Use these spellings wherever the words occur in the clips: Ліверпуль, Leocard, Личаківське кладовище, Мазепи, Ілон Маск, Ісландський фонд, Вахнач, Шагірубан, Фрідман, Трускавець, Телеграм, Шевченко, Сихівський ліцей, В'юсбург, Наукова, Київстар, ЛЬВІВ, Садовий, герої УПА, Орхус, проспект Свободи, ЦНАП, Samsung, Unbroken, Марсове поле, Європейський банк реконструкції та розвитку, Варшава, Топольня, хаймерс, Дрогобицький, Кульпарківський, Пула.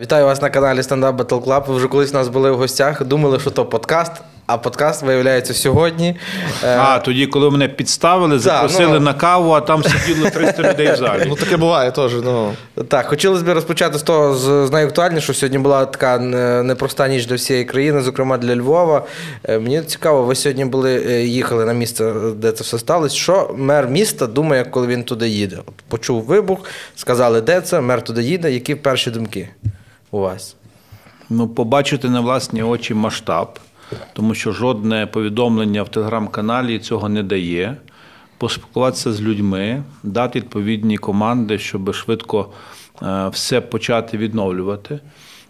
Вітаю вас на каналі Стендап Батл Клаб. Ви вже колись у нас були в гостях, думали, що то подкаст, а подкаст виявляється сьогодні. Тоді, коли мене підставили, запросили на каву, а там сиділо 300 людей в залі. Ну, таке буває теж. Так, хотілося б розпочати з того, з найактуальнішого. Сьогодні була така непроста ніч для всієї країни, зокрема для Львова. Мені цікаво, ви сьогодні їхали на місце, де це все сталося. Що мер міста думає, коли він туди їде? Почув вибух, сказали, де це, мер туди їде. Які перші думки у вас? Ну, побачити на власні очі масштаб, тому що жодне повідомлення в Телеграм-каналі цього не дає. Поспілкуватися з людьми, дати відповідні команди, щоб швидко все почати відновлювати.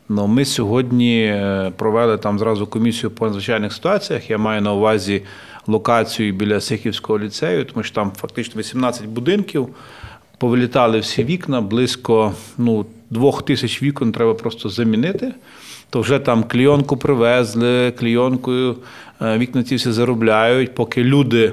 Ми сьогодні провели там зразу комісію по надзвичайних ситуаціях. Я маю на увазі локацію біля Сихівського ліцею, тому що там фактично 18 будинків, повилітали всі вікна, близько 2000 вікон треба просто замінити, то вже там клійонку привезли, клійонкою вікна ці всі заробляють. Поки люди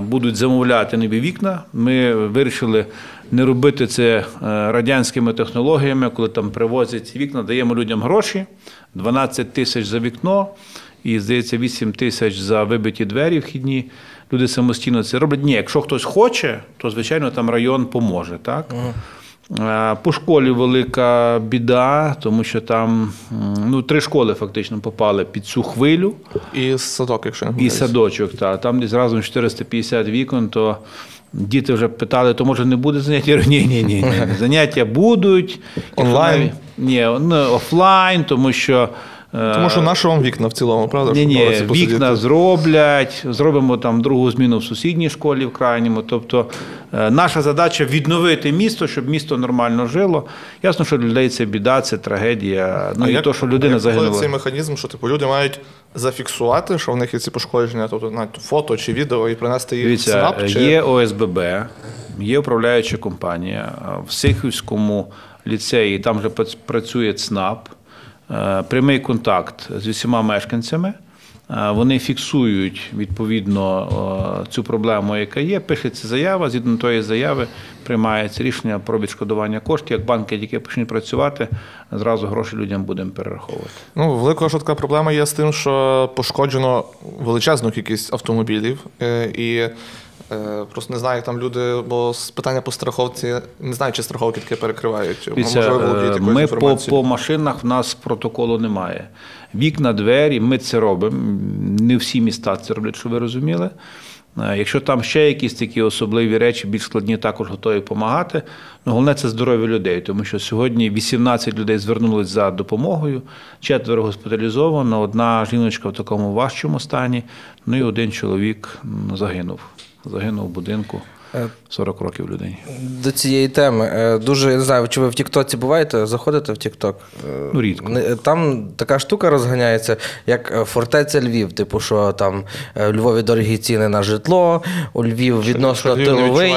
будуть замовляти нові вікна, ми вирішили не робити це радянськими технологіями, коли там привозять ці вікна, даємо людям гроші, 12 тисяч за вікно і, здається, 8 тисяч за вибиті двері вхідні. Люди самостійно це роблять. Ні, якщо хтось хоче, то, звичайно, там район поможе, так? По школі велика біда, тому що там 3 школи фактично попали під цю хвилю. І садок, якщо не говорить. І садочок, так. Там десь разом 450 вікон, то діти вже питали, то може не буде заняття? Ні. Заняття будуть. Онлайн? Ні, офлайн, тому що... Тому що наші вам вікна в цілому, правда? Ні, вікна зроблять, зробимо там другу зміну в сусідній школі в крайньому. Тобто наша задача – відновити місто, щоб місто нормально жило. Ясно, що для людей це біда, це трагедія. Ну і те, що людина загинула. Це цей механізм, що люди мають зафіксувати, що в них є ці пошкодження, тобто навіть фото чи відео, і принести їх в ЦНАП? Є ОСББ, є управляюча компанія. В Сихівському ліцеї там вже працює ЦНАП. Прямий контакт з усіма мешканцями, вони фіксують відповідно цю проблему, яка є, пишеться заява, згідно тої заяви приймається рішення про відшкодування коштів. Як банки тільки почнуть працювати, зразу гроші людям будемо перераховувати. Велика ж така проблема є з тим, що пошкоджено величезну кількість автомобілів і... Просто не знаю, як там люди, бо питання по страховці, не знаю, чи страховки таке перекривають. Ми по машинах, в нас протоколу немає. Вікна, двері, ми це робимо. Не всі міста це роблять, що ви розуміли. Якщо там ще якісь такі особливі речі, більш складні, також готові допомагати. Головне – це здоров'я людей, тому що сьогодні 18 людей звернулися за допомогою, 4 госпіталізовано, 1 жіночка в такому важчому стані, і 1 чоловік загинув. Загинув в будинку, 40 років людині. До цієї теми. Дуже, я не знаю, чи ви в Тіктоці буваєте? Заходите в Тікток? Ну, рідко. Там така штука розганяється, як фортеця Львів. Типу, що там у Львові дорогі ціни на житло, у Львів відносно тиловий.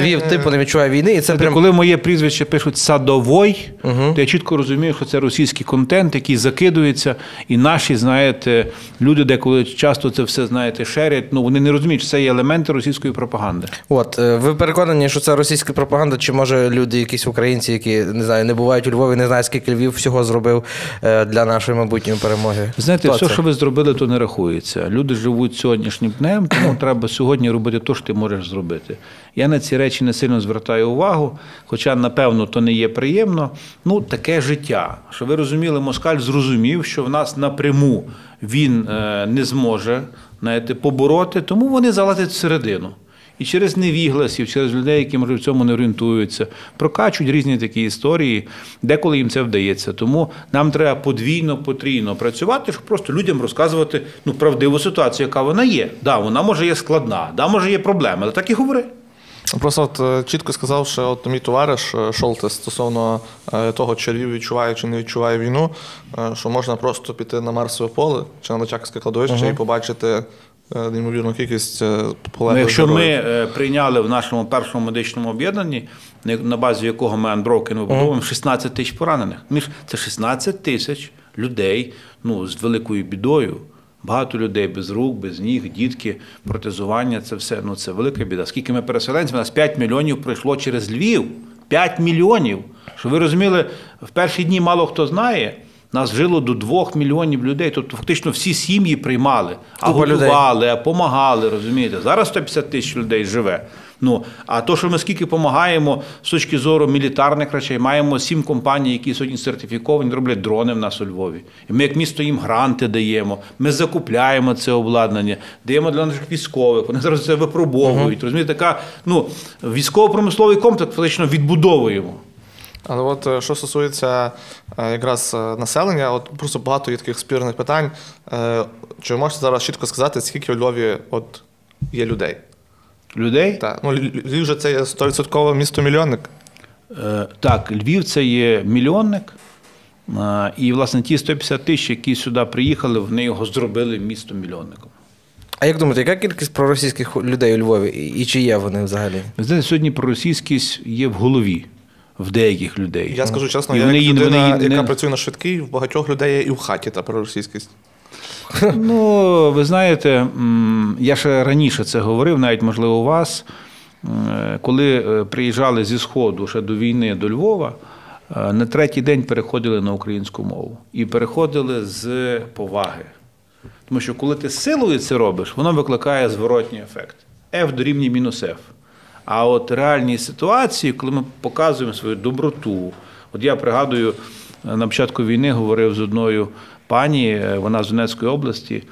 Львів, типу, не відчуває війни. Коли моє прізвище пишуть «Садовой», то я чітко розумію, що це російський контент, який закидується. І наші, знаєте, люди деколи часто це все, знаєте, шерять. Вони не розуміють, що це є елементи російської пропаганди. От. Ви переконані, що це російська пропаганда, чи, може, люди, якісь українці, які, не знаю, не бувають у Львові, не знають, скільки Львів всього зробив для нашої майбутньої перемоги? Знаєте, все, що ви зробили, то не рахується. Люди живуть сьогоднішнім днем, тому треба сьогодні робити те, що ти можеш зробити. Я на ці речі не сильно звертаю увагу, хоча, напевно, то не є приємно. Ну, таке життя. Що ви розуміли, Москаль зрозумів, що в нас напряму він не зможе, знаєте, побороти, тому вони залазять всередину. І через невігласів, через людей, які, може, в цьому не орієнтуються, прокачують різні такі історії, деколи їм це вдається. Тому нам треба подвійно, потрійно працювати, щоб просто людям розказувати правдиву ситуацію, яка вона є. Да, вона, може, є складна, да, може, є проблеми, але так і говори. Просто чітко сказав, що мій товариш Шолтес стосовно того, чи Львів відчуває, чи не відчуває війну, що можна просто піти на Марсове поле чи на Личаківське кладовище і побачити неймовірну кількість полеглих героїв. Якщо ми прийняли в нашому першому медичному об'єднанні, на базі якого ми Unbroken вибудовуємо, 16 тисяч поранених. Це 16 тисяч людей з великою бідою. Багато людей без рук, без ніг, дітки, протезування – це все велика біда. Скільки ми переселенців, у нас 5 мільйонів пройшло через Львів. 5 мільйонів. Що ви розуміли, в перші дні мало хто знає, нас жило до 2 мільйонів людей. Тобто фактично всі сім'ї приймали, а годували, а допомагали, розумієте. Зараз 150 тисяч людей живе. Ну, а то, що ми скільки допомагаємо з точки зору мілітарних речей, маємо 7 компаній, які сьогодні сертифіковані, роблять дрони в нас у Львові. І ми як місто їм гранти даємо, ми закупляємо це обладнання, даємо для наших військових, вони зараз це випробовують. Розумієте, така, ну, військово-промисловий комплекс фактично відбудовуємо. Але от що стосується якраз населення, от просто багато є таких спірних питань. Чи ви можете зараз чітко сказати, скільки у Львові от є людей? Людей? Так. Ну, Львів же це є 100% місто-мільйонник. Так, Львів це є мільйонник. І, власне, ті 150 тисяч, які сюди приїхали, вони його зробили місто-мільйонником. А як думаєте, яка кількість проросійських людей у Львові? І чи є вони взагалі? Ви знаєте, сьогодні проросійськість є в голові в деяких людей. Я скажу чесно, я як людина, яка працює на швидкій, в багатьох людей є і в хаті та проросійськість. Ну, ви знаєте, я ще раніше це говорив, навіть, можливо, у вас. Коли приїжджали зі Сходу ще до війни до Львова, на третій день переходили на українську мову. І переходили з поваги. Тому що, коли ти силою це робиш, воно викликає зворотній ефект. F дорівнює мінус F. А от реальні ситуації, коли ми показуємо свою доброту. От я пригадую, на початку війни говорив з одною пані, вона з Донецької області,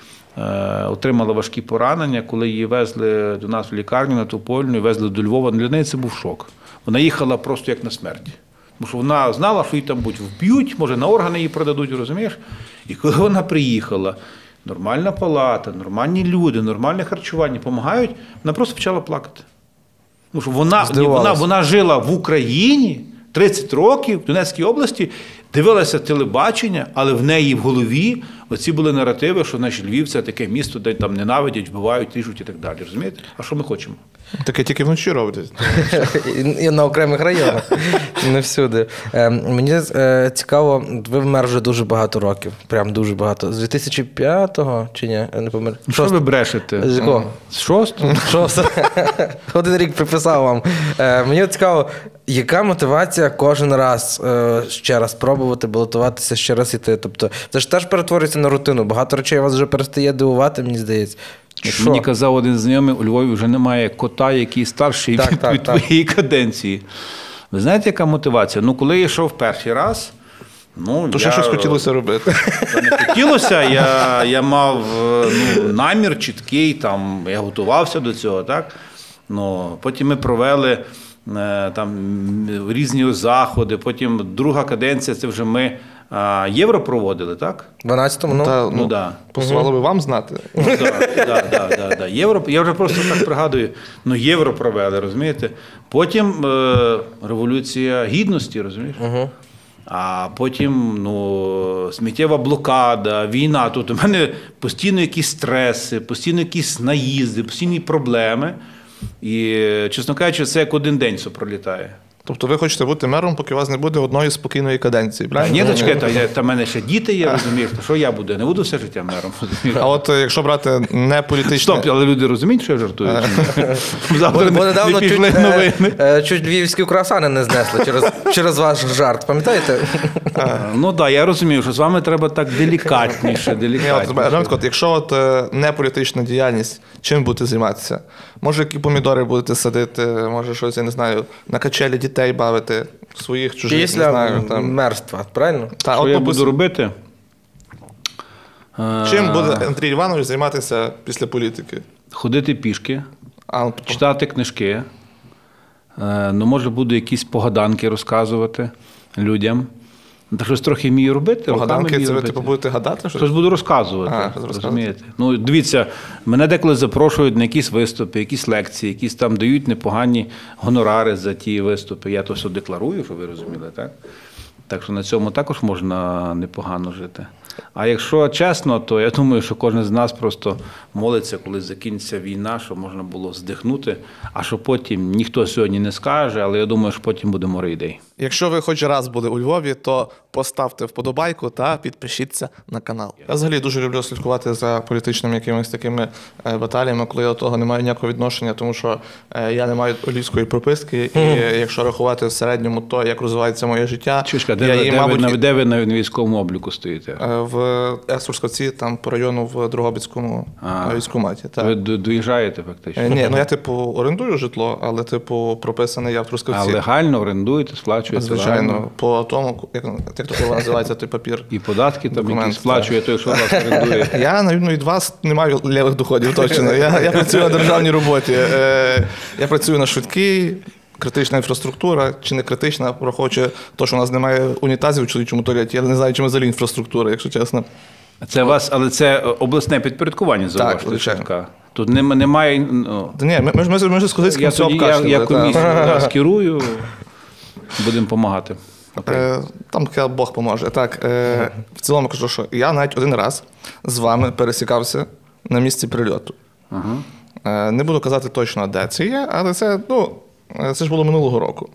отримала важкі поранення, коли її везли до нас в лікарню на Топольню і везли до Львова. Для неї це був шок. Вона їхала просто як на смерть. Тому що вона знала, що її там будь вб'ють, може на органи її продадуть, розумієш? І коли вона приїхала, нормальна палата, нормальні люди, нормальне харчування, допомагають, вона просто почала плакати. Тому що вона жила в Україні 30 років, в Донецькій області, дивилася телебачення, але в неї в голові оці були наративи, що наш Львів – це таке місто, де там ненавидять, вбивають, ріжуть і так далі. Розумієте? А що ми хочемо? Таке тільки вночі роблять. І на окремих районах, не всюди. Мені цікаво, ви вмер вже дуже багато років, прям дуже багато. З 2005-го чи ні? Не помер. Що ви брешете? З якого? З 6-го? З 6-го. Один рік приписав вам. Мені цікаво, яка мотивація кожен раз ще раз пробувати, балотуватися, ще раз йти? Тобто, це ж теж перетворюється на рутину. Багато речей вас вже перестає дивувати, мені здається. Що? Мені казав один з знайомий, у Львові вже немає кота, який старший від твоєї каденції. Ви знаєте, яка мотивація? Ну, коли я йшов перший раз, то ще щось хотілося робити. Не хотілося, я мав намір чіткий, там, я готувався до цього. Так? Ну, потім ми провели там різні заходи, потім друга каденція, це вже ми євро проводили, так? В 12-му, ну так. Посувало би вам знати. Так, євро, я вже просто так пригадую, ну євро провели, розумієте? Потім Революція Гідності, розумієш? А потім, ну, сміттєва блокада, війна. Тут у мене постійно якісь стреси, постійно якісь наїзди, постійні проблеми. І, чесно кажучи, це як один день все пролітає. Тобто ви хочете бути мером, поки у вас не буде одної спокійної каденції, правильно? Ні, дочки, та в мене ще діти є, розумієш, що я буду? Я не буду все життя мером. А от якщо брати не політичне... Стоп, але люди розуміють, що я жартую? Бо недавно чуть львівські круасани не знесли через ваш жарт, пам'ятаєте? Ну так, я розумію, що з вами треба так делікатніше. Якщо не політична діяльність, чим будете займатися? Може, які помідори будете садити, може щось, я не знаю, на качелі дітей бавити, своїх, чужих, не знаю. Після мерства, правильно? Що я буду робити? Чим буде Андрій Іванович займатися після політики? Ходити пішки, читати книжки, може буду якісь погаданки розказувати людям. Та щось трохи вмію робити. Погаданки, це ви типу будете гадати? Щось буду розказувати, розумієте. Ну, дивіться, мене деколи запрошують на якісь виступи, якісь лекції, якісь там дають непогані гонорари за ті виступи. Я то все декларую, що ви розуміли, так? Так що на цьому також можна непогано жити. А якщо чесно, то я думаю, що кожен з нас просто молиться, коли закінчиться війна, щоб можна було здихнути, а що потім ніхто сьогодні не скаже, але я думаю, що потім буде море ідей. Якщо ви хоч раз були у Львові, то поставте вподобайку та підпишіться на канал. Я взагалі дуже люблю слідкувати за політичними якимись такими баталіями, коли я до того не маю ніякого відношення, тому що я не маю львівської прописки, і якщо рахувати в середньому то, як розвивається моє життя... Чушка, де ви на військовому обліку стоїте? В Есурськоці, там по району в Дрогобицькому військкоматі. Ви доїжджаєте фактично? Ні, ну я типу орендую житло, але типу прописаний я в Трускавці. А легально орендуєте, сплачуєте? Звичайно, по тому, як то називається той папір. І податки там якісь сплачує той, що вас орендує. Я, навіть, від вас не маю левих доходів, точно. Я працюю на державній роботі. Я працюю на швидкій. Критична інфраструктура, чи не критична, враховуючи те, що у нас немає унітазів у чоловічому туалеті. Я не знаю, чим взагалі інфраструктура, якщо чесно. Це вас, але це обласне підпорядкування, зауважте, Шевченка. Тут немає... Ні, ми ж з Козицьким все обкашляли. Я комісію зараз керую, будемо допомагати. Там Бог поможе. Так, в цілому кажу, що я навіть один раз з вами пересікався на місці прильоту. Не буду казати точно, де це є, але це, ну... Це ж було минулого року.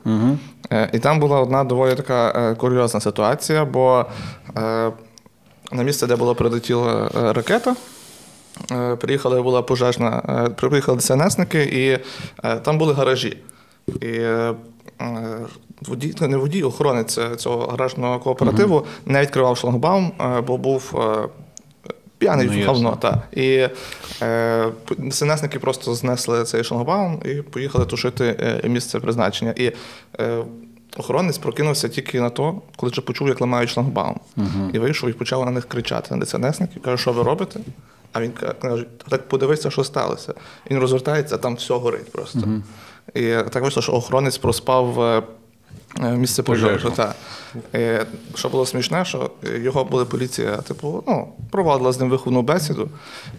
І там була одна доволі така курйозна ситуація, бо на місце, де була прилетіла ракета, приїхали ДСНСники, і там були гаражі. І охоронець цього гаражного кооперативу не відкривав шлагбаум, бо був... П'яний говно, так. І СНСники просто знесли цей шлагбаум і поїхали тушити місце призначення. І охоронець прокинувся тільки на то, коли вже почув, як ламають шлагбаум. І вийшов і почав на них кричати, на СНСників. Каже, що ви робите? А він каже, так подивися, що сталося. І він розвертається, а там все горить просто. І так вийшло, що охоронець проспав місце пожежі. Що було смішне, що його була поліція, типу, ну, провадила з ним виховну бесіду,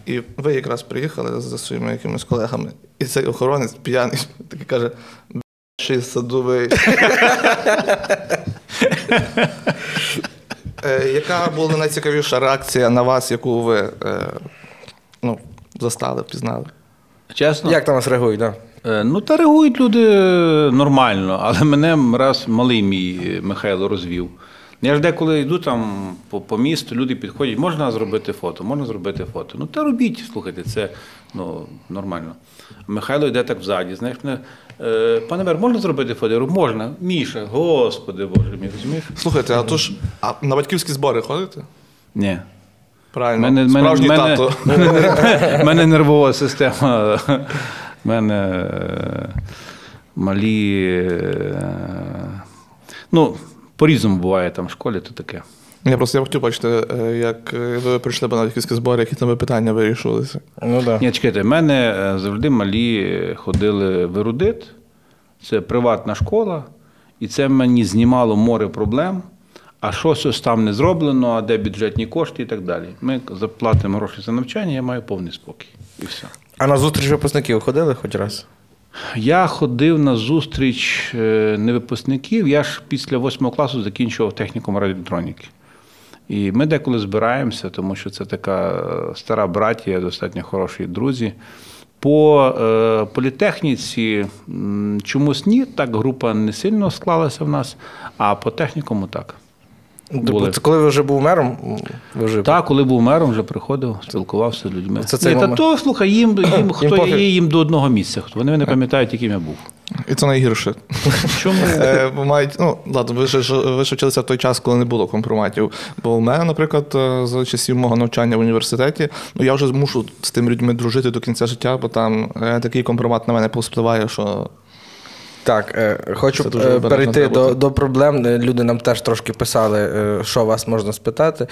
і ви якраз приїхали за своїми якимись колегами, і цей охоронець п'яний такий каже, б***й садовий. Яка була найцікавіша реакція на вас, яку ви, ну, застали, впізнали? Чесно? Як на вас реагують, так? Ну, та реагують люди нормально, але мене раз малий мій Михайло розвів. Я ж деколи йду там по місту, люди підходять, можна зробити фото, можна зробити фото. Ну, та робіть, слухайте, це нормально. Михайло йде так взаді, знаєш, мене, пане мер, можна зробити фото? Я говорю, можна. Міша, господи боже, мій, розумієш? Слухайте, а то ж, а на батьківські збори ходите? Ні. Правильно, справжній тато. У мене нервова система... У мене малі, ну, по-різному буває там в школі, то таке. Я просто хотів бачити, як ви прийшли на батьківські збори, які там питання вирішувалися. Ні, чекайте, в мене завжди малі ходили в Ерудит, це приватна школа, і це мені знімало море проблем, а щось там не зроблено, а де бюджетні кошти і так далі. Ми заплатимо гроші за навчання, я маю повний спокій, і все. А на зустріч випускників ходили хоч раз? Я ходив на зустріч не випускників. Я ж після 8 класу закінчував технікум радіоелектроніки. І ми деколи збираємося, тому що це така стара братія, достатньо хороші друзі. По політехніці чомусь ні, так група не сильно склалася в нас, а по технікуму так. Це коли ви вже був мером? Так, коли був мером, вже приходив, спілкувався з людьми. Та то, слухай, їм до одного місця. Вони не пам'ятають, яким я був. І це найгірше. Чому? Ладно, ви ж вчилися в той час, коли не було компроматів. Бо у мене, наприклад, за часів мого навчання в університеті, я вже мушу з тими людьми дружити до кінця життя, бо там такий компромат на мене повпливає, що... Так, хочу перейти до проблем. Люди нам теж трошки писали, що вас можна спитати.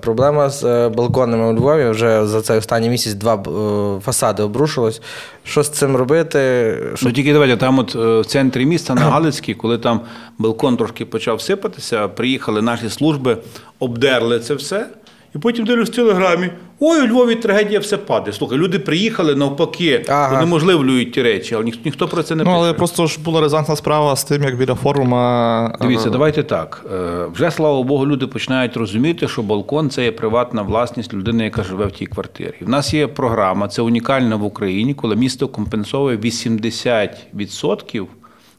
Проблема з балконами у Львові. Вже за цей останній місяць 2 фасади обрушилось. Що з цим робити? Ну тільки давайте, там от в центрі міста, на Галицькій, коли там балкон трошки почав сипатися, приїхали наші служби, обдерли це все. І потім дивлюсь в Телеграмі, ой, у Львові трагедія, все падає. Слухай, люди приїхали навпаки, унеможливлюють ті речі, але ніхто про це не пише. Ну, але просто ж була резонансна справа з тим, як біля форуму... Дивіться, давайте так. Вже, слава Богу, люди починають розуміти, що балкон – це є приватна власність людини, яка живе в тій квартирі. В нас є програма, це унікальна в Україні, коли місто компенсовує 80%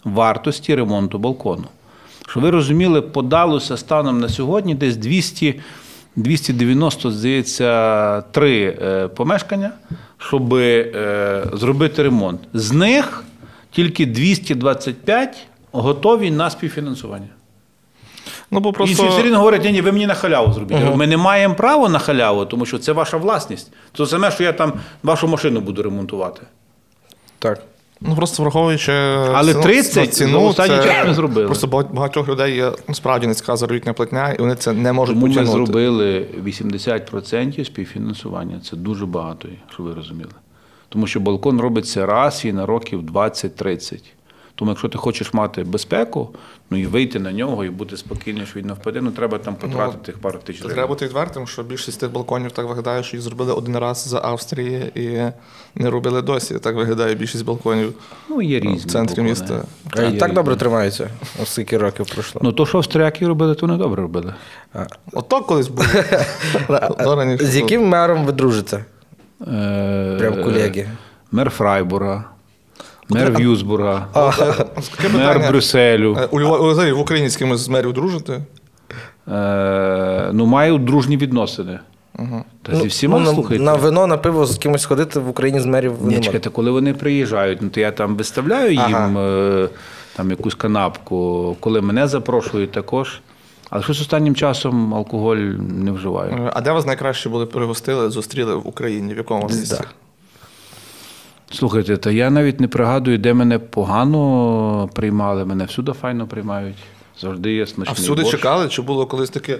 вартості ремонту балкону. Що ви розуміли, подалося станом на сьогодні десь 290, здається, 3 помешкання, щоб зробити ремонт. З них тільки 225 готові на співфінансування. Ну, бо просто... І всі рівно говорять, ні, ви мені на халяву зробіть. Угу. Ми не маємо права на халяву, тому що це ваша власність. Це саме, що я там вашу машину буду ремонтувати. Так. Ну, просто враховуючи ціну, останній час ми зробили. Просто багатьох людей є справді низька заробітна платня, і вони це не можуть потягнути. Ми зробили 80% співфінансування. Це дуже багато, щоб ви розуміли. Тому що балкон робиться раз і на років 20-30. Тому якщо ти хочеш мати безпеку, ну і вийти на нього, і бути спокійним, що він не впаде, ну треба там потратити тих пару тисяч гривень. Треба бути відвертим, що більшість тих балконів так виглядає, що їх зробили один раз за Австрії і не робили досі. Так виглядає більшість балконів в центрі міста. І так добре тримається, оскільки років пройшло. Ну то, що австріяки робили, то не добре робили. Ото колись було. З яким мером ви дружите? Прям колеги. Мер Фрайбурга. Мер В'юсбурга, мер Брюсселю. В Україні з кимось з мерів дружите? Ну, маю дружні відносини. На вино, на пиво з кимось ходити в Україні з мерів немає? Ні, чекайте, коли вони приїжджають, то я там виставляю їм якусь канапку, коли мене запрошують також. Але щось останнім часом алкоголь не вживаю. А де вас найкраще були пригостили, зустріли в Україні? В якому місці? Слухайте, та я навіть не пригадую, де мене погано приймали. Мене всюди файно приймають. Завжди є смачний борщ. А всюди чекали? Чи було колись таке?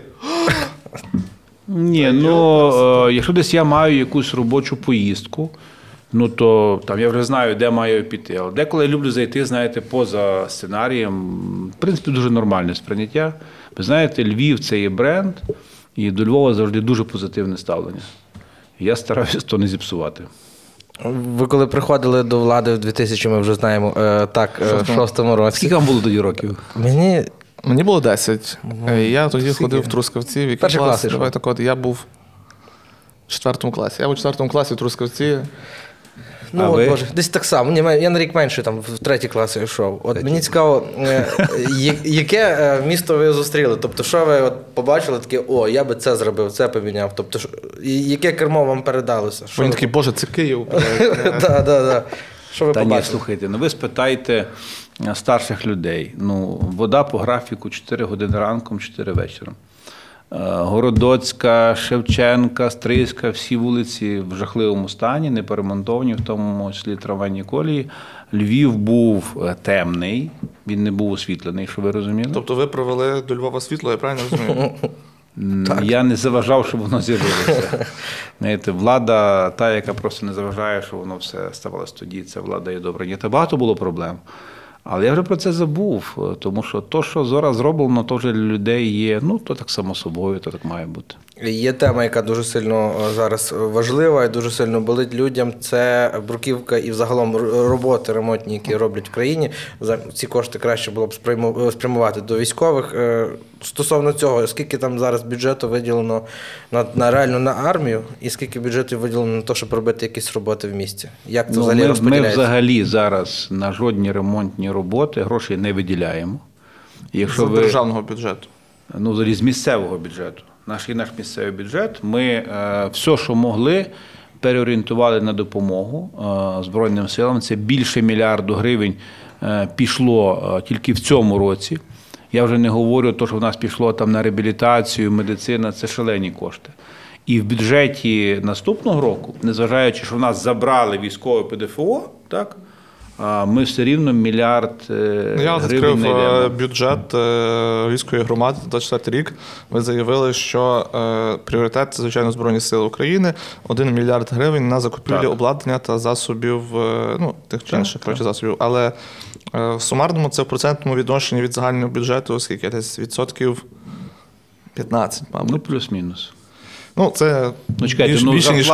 Ні, ну, якщо десь я маю якусь робочу поїздку, ну, то там я вже знаю, де маю піти. Але деколи я люблю зайти, знаєте, поза сценарієм. В принципі, дуже нормальне сприйняття. Ви знаєте, Львів – це є бренд, і до Львова завжди дуже позитивне ставлення. Я стараюся то не зіпсувати. Ви коли приходили до влади в 2000, ми вже знаємо, так, в 6-му році. Скільки вам було тоді років? Мені було 10. Я тоді ходив в Трускавці. В перший клас? Я був в 4-му класі. Я був в 4-му класі в Трускавці. Ну, от, Боже, десь так само. Я на рік менше, там, в 3-й клас я йшов. От мені цікаво, яке місто ви зустріли? Тобто, що ви побачили, таке, о, я би це зробив, це поміняв. Тобто, яке кермо вам передалося? Вони такі, Боже, це Київ. Так, так, так. Що ви побачили? Та ні, слухайте, ну ви спитайте старших людей. Ну, вода по графіку 4 години ранком, 4 вечором. Городоцька, Шевченка, Стрийська, всі вулиці в жахливому стані, не перемонтовані, в тому числі трамвайні колії. Львів був темний, він не був освітлений, що ви розуміли. Тобто ви провели до Львова світло, я правильно розумію? Я не заважав, щоб воно з'явилося. Влада та, яка просто не заважає, що воно все ставалося тоді, це влада є добра. Та багато було проблем. Але я вже про це забув, тому що те, що зараз зроблено, то вже людей є, ну, то так само собою, то так має бути. Є тема, яка дуже сильно зараз важлива і дуже сильно болить людям, це бруківка і взагалом роботи ремонтні, які роблять в країні. Ці кошти краще було б спрямувати до військових. Стосовно цього, скільки там зараз бюджету виділено реально на армію і скільки бюджету виділено на те, щоб робити якісь роботи в місті? Як це взагалі розподіляється? Ми взагалі зараз на жодні ремонтні роботи грошей не виділяємо. З державного бюджету? Ну, з місцевого бюджету. Наш місцевий бюджет, ми все, що могли, переорієнтували на допомогу Збройним силам. Це більше мільярду гривень пішло тільки в цьому році. Я вже не говорю, що в нас пішло на реабілітацію, медицина – це шалені кошти. І в бюджеті наступного року, незважаючи, що в нас забрали військове ПДФО, ми все рівно мільярд гривень не йдемо. Я відкрив бюджет Львівської громади за 2024 рік. Ви заявили, що пріоритет – це, звичайно, Збройні сили України. 1 мільярд гривень на закупівлі обладнання та засобів, ну, тих чи інших засобів. Але в сумарному це в процентному відношенні від загального бюджету, оскільки десь відсотків 15, мабуть. Ну, плюс-мінус. Ну, це більше, ніж...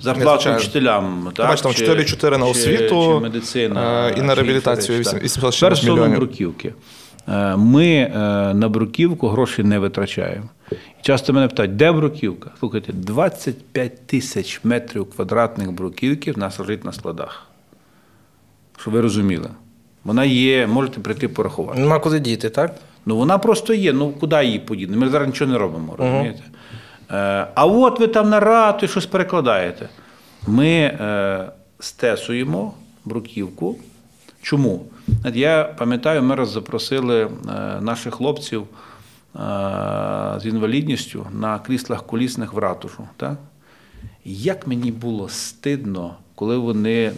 Зарплату вчителям, так? Бачите, там 4,4 на освіту і на реабілітацію 8,6 мільйонів. Ми на бруківку гроші не витрачаємо. Часто мене питають, де бруківка? Слухайте, 25 тисяч метрів квадратних бруківки в нас лежить на складах. Щоб ви розуміли. Вона є, можете прийти порахувати. Нема куди діти, так? Ну вона просто є, ну куди її подіти? Ми зараз нічого не робимо, розумієте? А от ви там на рату щось перекладаєте. Ми стесуємо бруківку. Чому? Я пам'ятаю, ми раз запросили наших хлопців з інвалідністю на кріслах колісних в ратушу. Так? Як мені було стидно, коли вони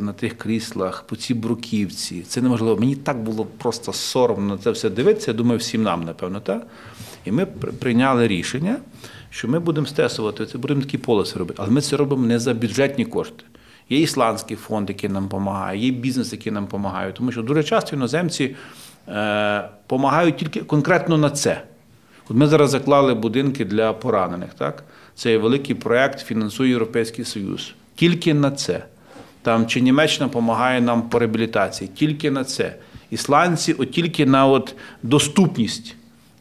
на тих кріслах, по цій бруківці. Це неможливо. Мені так було просто соромно на це все дивитися. Я думаю, всім нам, напевно. Так? І ми прийняли рішення, що ми будемо стесувати, це будемо такі полоси робити. Але ми це робимо не за бюджетні кошти. Є Ісландський фонд, який нам допомагає, є бізнес, який нам допомагає. Тому що дуже часто іноземці допомагають тільки конкретно на це. От ми зараз заклали будинки для поранених. Так? Це великий проєкт, фінансує Європейський Союз. Тільки на це. Там, чи Німеччина допомагає нам по реабілітації. Тільки на це. Ісландці от тільки на от доступність.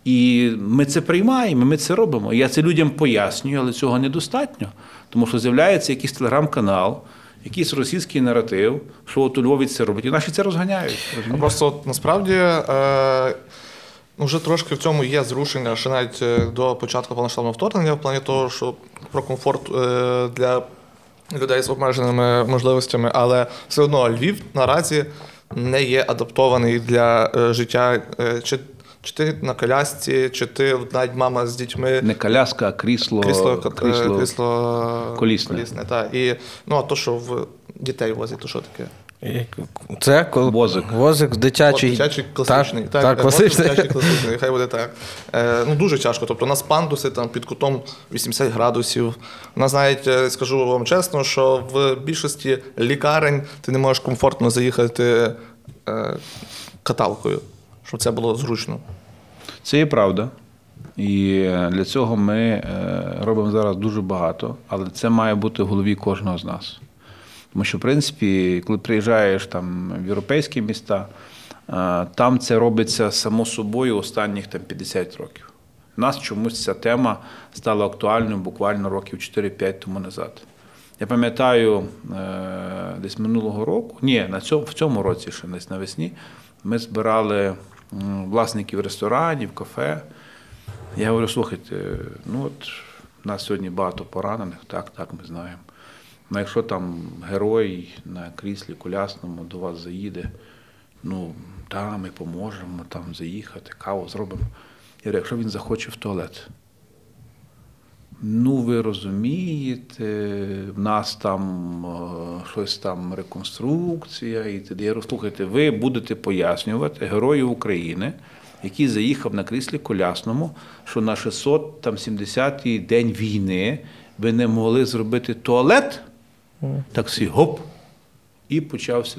І ми це приймаємо, ми це робимо. Я це людям пояснюю, але цього недостатньо. Тому що з'являється якийсь телеграм-канал, якийсь російський наратив, що от у Львові це робить. І наші це розганяють. Просто от, насправді вже трошки в цьому є зрушення, ще навіть до початку повномасштабного вторгнення, в плані того, що про комфорт для людей з обмеженими можливостями, але все одно Львів наразі не є адаптований для життя. Чи ти на колясці, чи ти навіть мама з дітьми. Не коляска, а крісло колісне. Так. І, ну, а то, що в дітей возять, то що таке? Це возик дитячий. Дитячий класичний. Так, класичний. Дитячий класичний, хай буде так. Ну, дуже тяжко. Тобто у нас пандуси там, під кутом 80 градусів. У нас навіть, скажу вам чесно, що в більшості лікарень ти не можеш комфортно заїхати каталкою. Щоб це було зручно. Це є правда. І для цього ми робимо зараз дуже багато, але це має бути в голові кожного з нас. Тому що, в принципі, коли приїжджаєш там, в європейські міста, там це робиться само собою останніх там, 50 років. У нас чомусь ця тема стала актуальною буквально років 4-5 тому назад. Я пам'ятаю, десь минулого року, ні, в цьому році ще десь навесні, ми збирали власників ресторанів, кафе. Я говорю, слухайте, ну от у нас сьогодні багато поранених, так, ми знаємо. Але якщо там герой на кріслі колясному до вас заїде, ну, там ми поможемо, там заїхати, каву зробимо. Я говорю, якщо він захоче в туалет. Ну, ви розумієте, в нас там щось там реконструкція. І я говорю, слухайте, ви будете пояснювати герою України, який заїхав на кріслі колясному, що на 670-й день війни ви не могли зробити туалет, таксі, гоп, і почався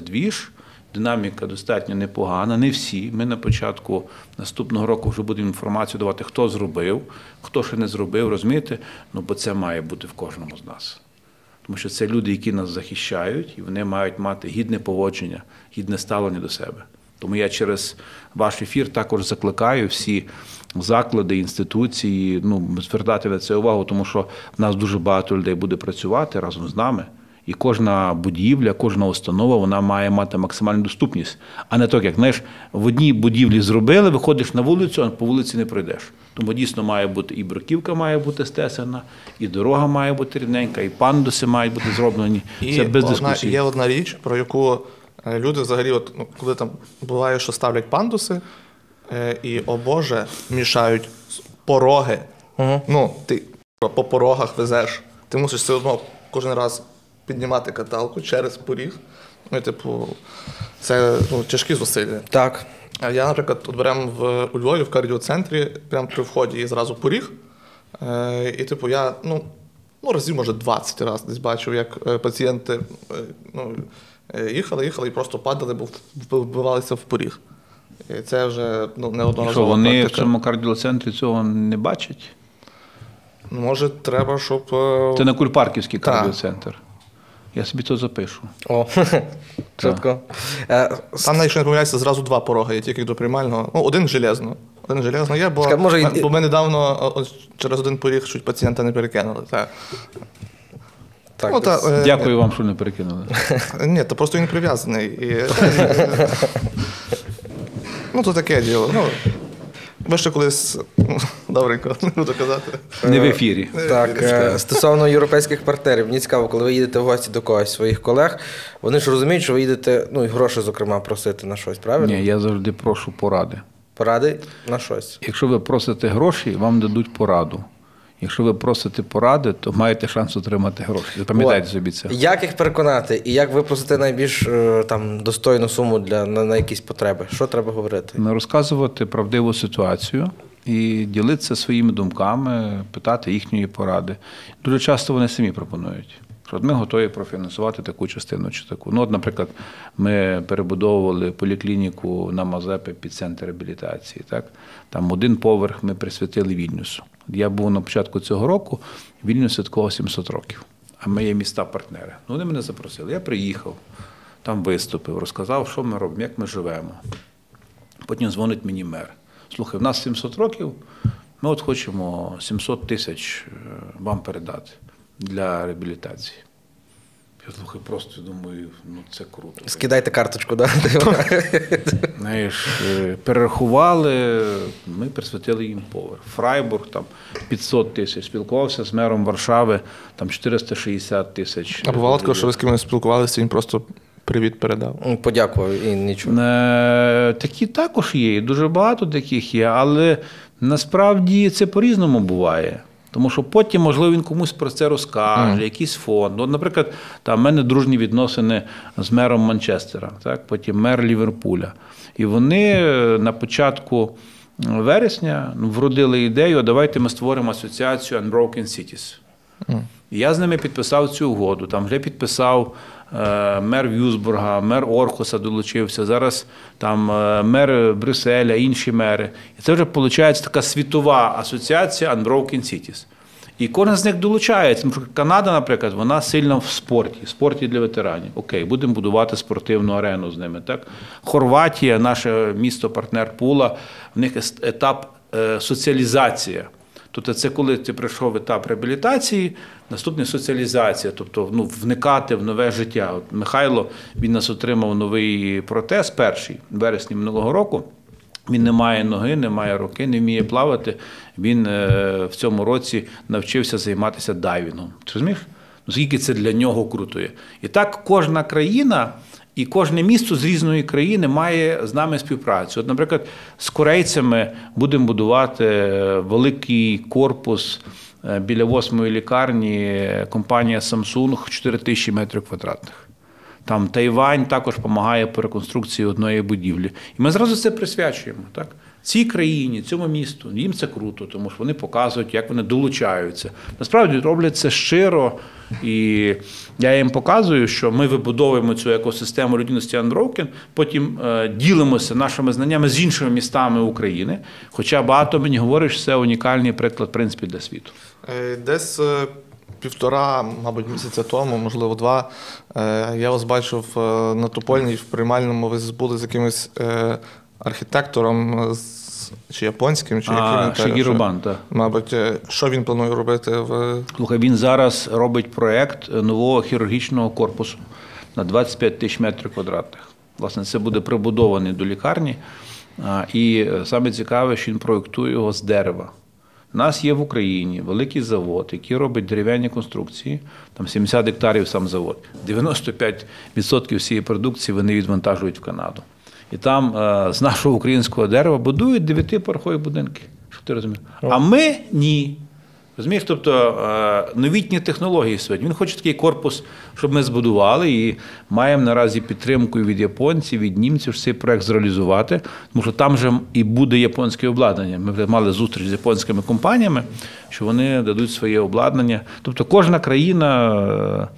двіж. Динаміка достатньо непогана, не всі. Ми на початку наступного року вже будемо інформацію давати, хто зробив, хто ще не зробив, розумієте? Ну, бо це має бути в кожному з нас. Тому що це люди, які нас захищають, і вони мають мати гідне поводження, гідне ставлення до себе. Тому я через ваш ефір також закликаю всі заклади, інституції, звертати на це увагу, тому що в нас дуже багато людей буде працювати разом з нами. І кожна будівля, кожна установа, вона має мати максимальну доступність. А не так, як, знаєш, в одній будівлі зробили, виходиш на вулицю, а по вулиці не пройдеш. Тому дійсно має бути і бруківка має бути стесана, і дорога має бути рівненька, і пандуси мають бути зроблені. Це без дискусії. Є одна річ, про яку люди взагалі, от, коли там буває, що ставлять пандуси, і, о Боже, мішають пороги. Ну, ти по порогах везеш. Ти мусиш все одно кожен раз піднімати каталку через поріг. Ну, типу, це тяжкі зусилля. Так. Я, наприклад, тут беремо у Львові в кардіоцентрі, прямо при вході є зразу поріг. І, типу, я, разів, може, 20 раз десь бачив, як пацієнти їхали і просто падали, бо вбивалися в поріг. І це вже неодноразово. Що, вони в цьому кардіоцентрі цього не бачать? Може, треба, щоб... Це на Кульпарківський кардіоцентр. Я собі це запишу. О, чітко. Там, якщо не помиляюся, зразу два пороги є, тільки до приймального. Ну, один железно. Один железно є, бо ми недавно через один поріг чуть пацієнта не перекинули. Дякую вам, що не перекинули. Ні, то просто він прив'язаний. Ну, то таке діло. Ну, ви ще колись, ну, добренько, не буду казати. Не в ефірі. Так, стосовно європейських партнерів, мені цікаво, коли ви їдете в гості до когось, своїх колег, вони ж розуміють, що ви їдете, ну, і гроші, зокрема, просити на щось, правильно? Ні, я завжди прошу поради. Поради на щось. Якщо ви просите гроші, вам дадуть пораду. Якщо ви просите поради, то маєте шанс отримати гроші. Запам'ятайте собі це. Як їх переконати? І як випросити найбільш там, достойну суму для, на якісь потреби? Що треба говорити? Розказувати правдиву ситуацію і ділитися своїми думками, питати їхньої поради. Дуже часто вони самі пропонують. Що ми готові профінансувати таку частину чи таку. Ну, от, наприклад, ми перебудовували поліклініку на Мазепи під центр реабілітації. Так? Там один поверх ми присвятили Вільнюсу. Я був на початку цього року, Вільнюс святкував 700 років, а ми є міста-партнери. Ну, вони мене запросили. Я приїхав, там виступив, розказав, що ми робимо, як ми живемо. Потім дзвонить мені мер. Слухай, в нас 700 років, ми от хочемо 700 тисяч вам передати для реабілітації. Я слухаю, просто думаю, ну це круто. Скидайте карточку, да? Знаєш, перерахували, ми присвятили їм поверх. Фрайбург там 500 тисяч, спілкувався з мером Варшави, там 460 тисяч. А бувало таке, що ви з кимось спілкувалися, він просто привіт передав? Подякував і нічого. Такі також є, і дуже багато таких є, але насправді це по-різному буває. Тому що потім, можливо, він комусь про це розкаже, якийсь фонд. От, наприклад, там, в мене дружні відносини з мером Манчестера, так? Потім мер Ліверпуля. І вони на початку вересня вродили ідею, давайте ми створимо асоціацію Unbroken Cities. І я з ними підписав цю угоду. Там вже підписав мер В'юсбурга, мер Орхуса долучився, зараз там мер Брюсселя, інші мери. І це вже, виходить, така світова асоціація Unbroken Cities. І кожен з них долучається. Канада, наприклад, вона сильно в спорті для ветеранів. Окей, будемо будувати спортивну арену з ними. Так? Хорватія, наше місто-партнер Пула, в них етап соціалізація. Тобто це коли ти прийшов в етап реабілітації, наступна соціалізація, тобто ну, вникати в нове життя. От Михайло, він нас отримав новий протез перший, в вересні минулого року. Він не має ноги, не має руки, не вміє плавати. Він в цьому році навчився займатися дайвінгом. Ти розумієш? Ну, скільки це для нього круто є. І так кожна країна і кожне місто з різної країни має з нами співпрацю. От, наприклад, з корейцями будемо будувати великий корпус біля 8-ї лікарні, компанія Samsung, 4000 метрів квадратних. Там Тайвань також допомагає по реконструкції одної будівлі. І ми зразу це присвячуємо, так? Цій країні, цьому місту. Їм це круто, тому що вони показують, як вони долучаються. Насправді роблять це щиро. І я їм показую, що ми вибудовуємо цю екосистему людяності Unbroken, потім ділимося нашими знаннями з іншими містами України. Хоча багато мені говорить, що це унікальний приклад, в принципі, для світу. Десь півтора, мабуть, місяця тому, можливо, два, я вас бачив на Топольні, в приймальному ви були з якимось архітектором, чи японським, чи яким. Шагірубан, так. Мабуть, що він планує робити? Слухай, він зараз робить проєкт нового хірургічного корпусу на 25 тисяч метрів квадратних. Власне, це буде прибудований до лікарні. І саме цікаве, що він проєктує його з дерева. У нас є в Україні великий завод, який робить дерев'яні конструкції, там 70 гектарів сам завод. 95% всієї продукції вони відвантажують в Канаду. І там з нашого українського дерева будують 9-поверхові будинки. Що ти розумієш? А ми – ні. Розумієш? Тобто новітні технології сьогодні. Він хоче такий корпус, щоб ми збудували, і маємо наразі підтримку від японців, від німців, щоб цей проєкт зреалізувати. Тому що там же і буде японське обладнання. Ми мали зустріч з японськими компаніями, що вони дадуть своє обладнання. Тобто кожна країна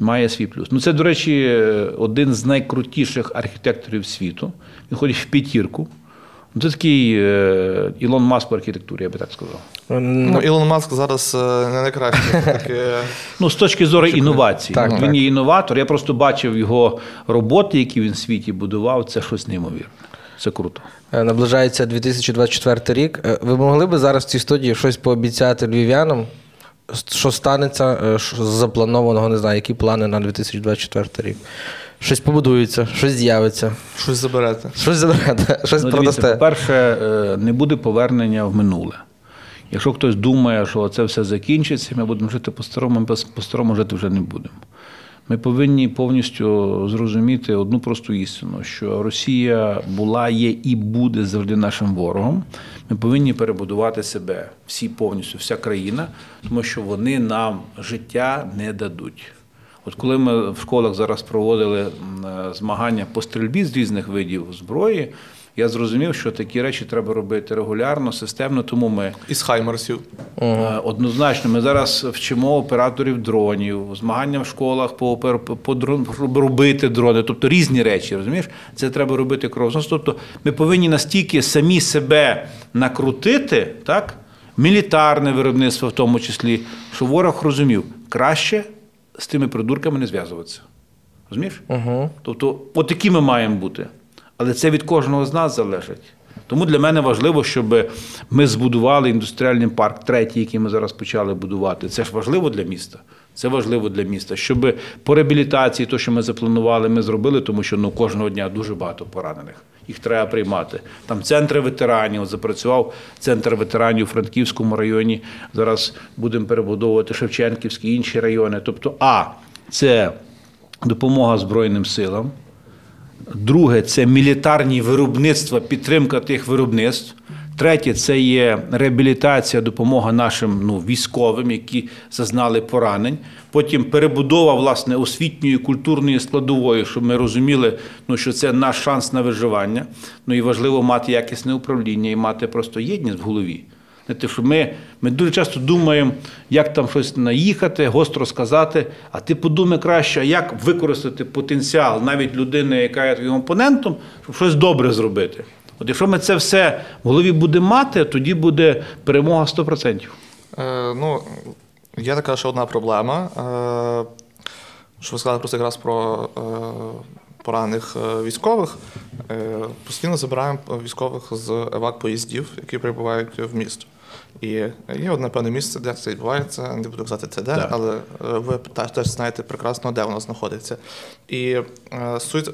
має свій плюс. Ну, це, до речі, один з найкрутіших архітекторів світу. Він ходить в п'ятірку. Це такий Ілон Маск в архітектурі, я би так сказав. Ну, Ілон Маск зараз не найкращий. Ну, з точки зору інновацій. Так, він є інноватор. Я просто бачив його роботи, які він в світі будував. Це щось неймовірне. Це круто. Наближається 2024 рік. Ви могли б зараз в цій студії щось пообіцяти львів'янам? що станеться, що запланованого, не знаю, які плани на 2024 рік? Щось побудується, щось з'явиться. Щось заберете. Щось заберете, щось продасте. По-перше, не буде повернення в минуле. Якщо хтось думає, що це все закінчиться, ми будемо жити по-старому, ми по-старому жити вже не будемо. Ми повинні повністю зрозуміти одну просту істину, що Росія була, є і буде завжди нашим ворогом. Ми повинні перебудувати себе, всі повністю, вся країна, тому що вони нам життя не дадуть. От коли ми в школах зараз проводили змагання по стрільбі з різних видів зброї, я зрозумів, що такі речі треба робити регулярно, системно, тому ми… Із хаймерсів. Однозначно. Ми зараз вчимо операторів дронів, змагання в школах робити дрони, тобто різні речі, розумієш? Це треба робити кровно. Тобто ми повинні настільки самі себе накрутити, так? Мілітарне виробництво в тому числі, що ворог розумів, краще з тими придурками не зв'язуватися. Розумієш? Тобто отакі ми маємо бути. Але це від кожного з нас залежить. Тому для мене важливо, щоб ми збудували індустріальний парк, третій, який ми зараз почали будувати. Це ж важливо для міста. Це важливо для міста. Щоб по реабілітації, те, що ми запланували, ми зробили, тому що кожного дня дуже багато поранених. Їх треба приймати. Там центри ветеранів, запрацював центр ветеранів у Франківському районі. Зараз будемо перебудовувати Шевченківські і інші райони. Тобто, це допомога Збройним силам. Друге – це мілітарні виробництва, підтримка тих виробництв. Третє – це є реабілітація, допомога нашим військовим, які зазнали поранень. Потім перебудова, власне, освітньої, культурної складової, щоб ми розуміли, що це наш шанс на виживання. І важливо мати якісне управління і мати просто єдність в голові. Ми дуже часто думаємо, як там щось наїхати, гостро сказати, а ти подумай краще, як використати потенціал навіть людини, яка є твоїм опонентом, щоб щось добре зробити. От якщо ми це все в голові будемо мати, тоді буде перемога 100%. Є така ще одна проблема, що ви сказали просто якраз про поранених військових. Постійно забираємо військових з евак-поїздів, які прибувають в місто. І є одне певне місце, де це відбувається, не буду казати це де, але ви теж знаєте прекрасно, де воно знаходиться. І суть,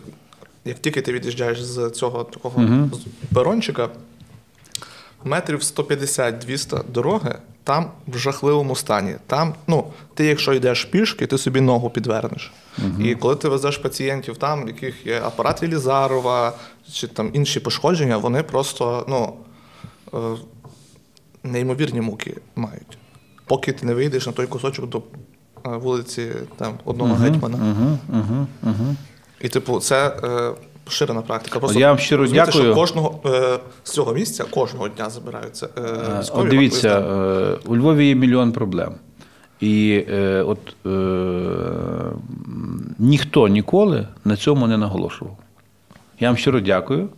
як тільки ти від'їжджаєш з цього такого перончика, метрів 150-200 дороги, там в жахливому стані. Там, ти якщо йдеш пішки, ти собі ногу підвернеш. І коли ти везеш пацієнтів там, в яких є апарат Вілізарова, чи там інші пошкодження, вони просто, неймовірні муки мають. Поки ти не вийдеш на той кусочок до вулиці одного гетьмана. І, це поширена практика. Я вам щиро дякую. З цього місця кожного дня забираються військові. Дивіться, у Львові є мільйон проблем. І ніхто ніколи на цьому не наголошував. Я вам щиро дякую.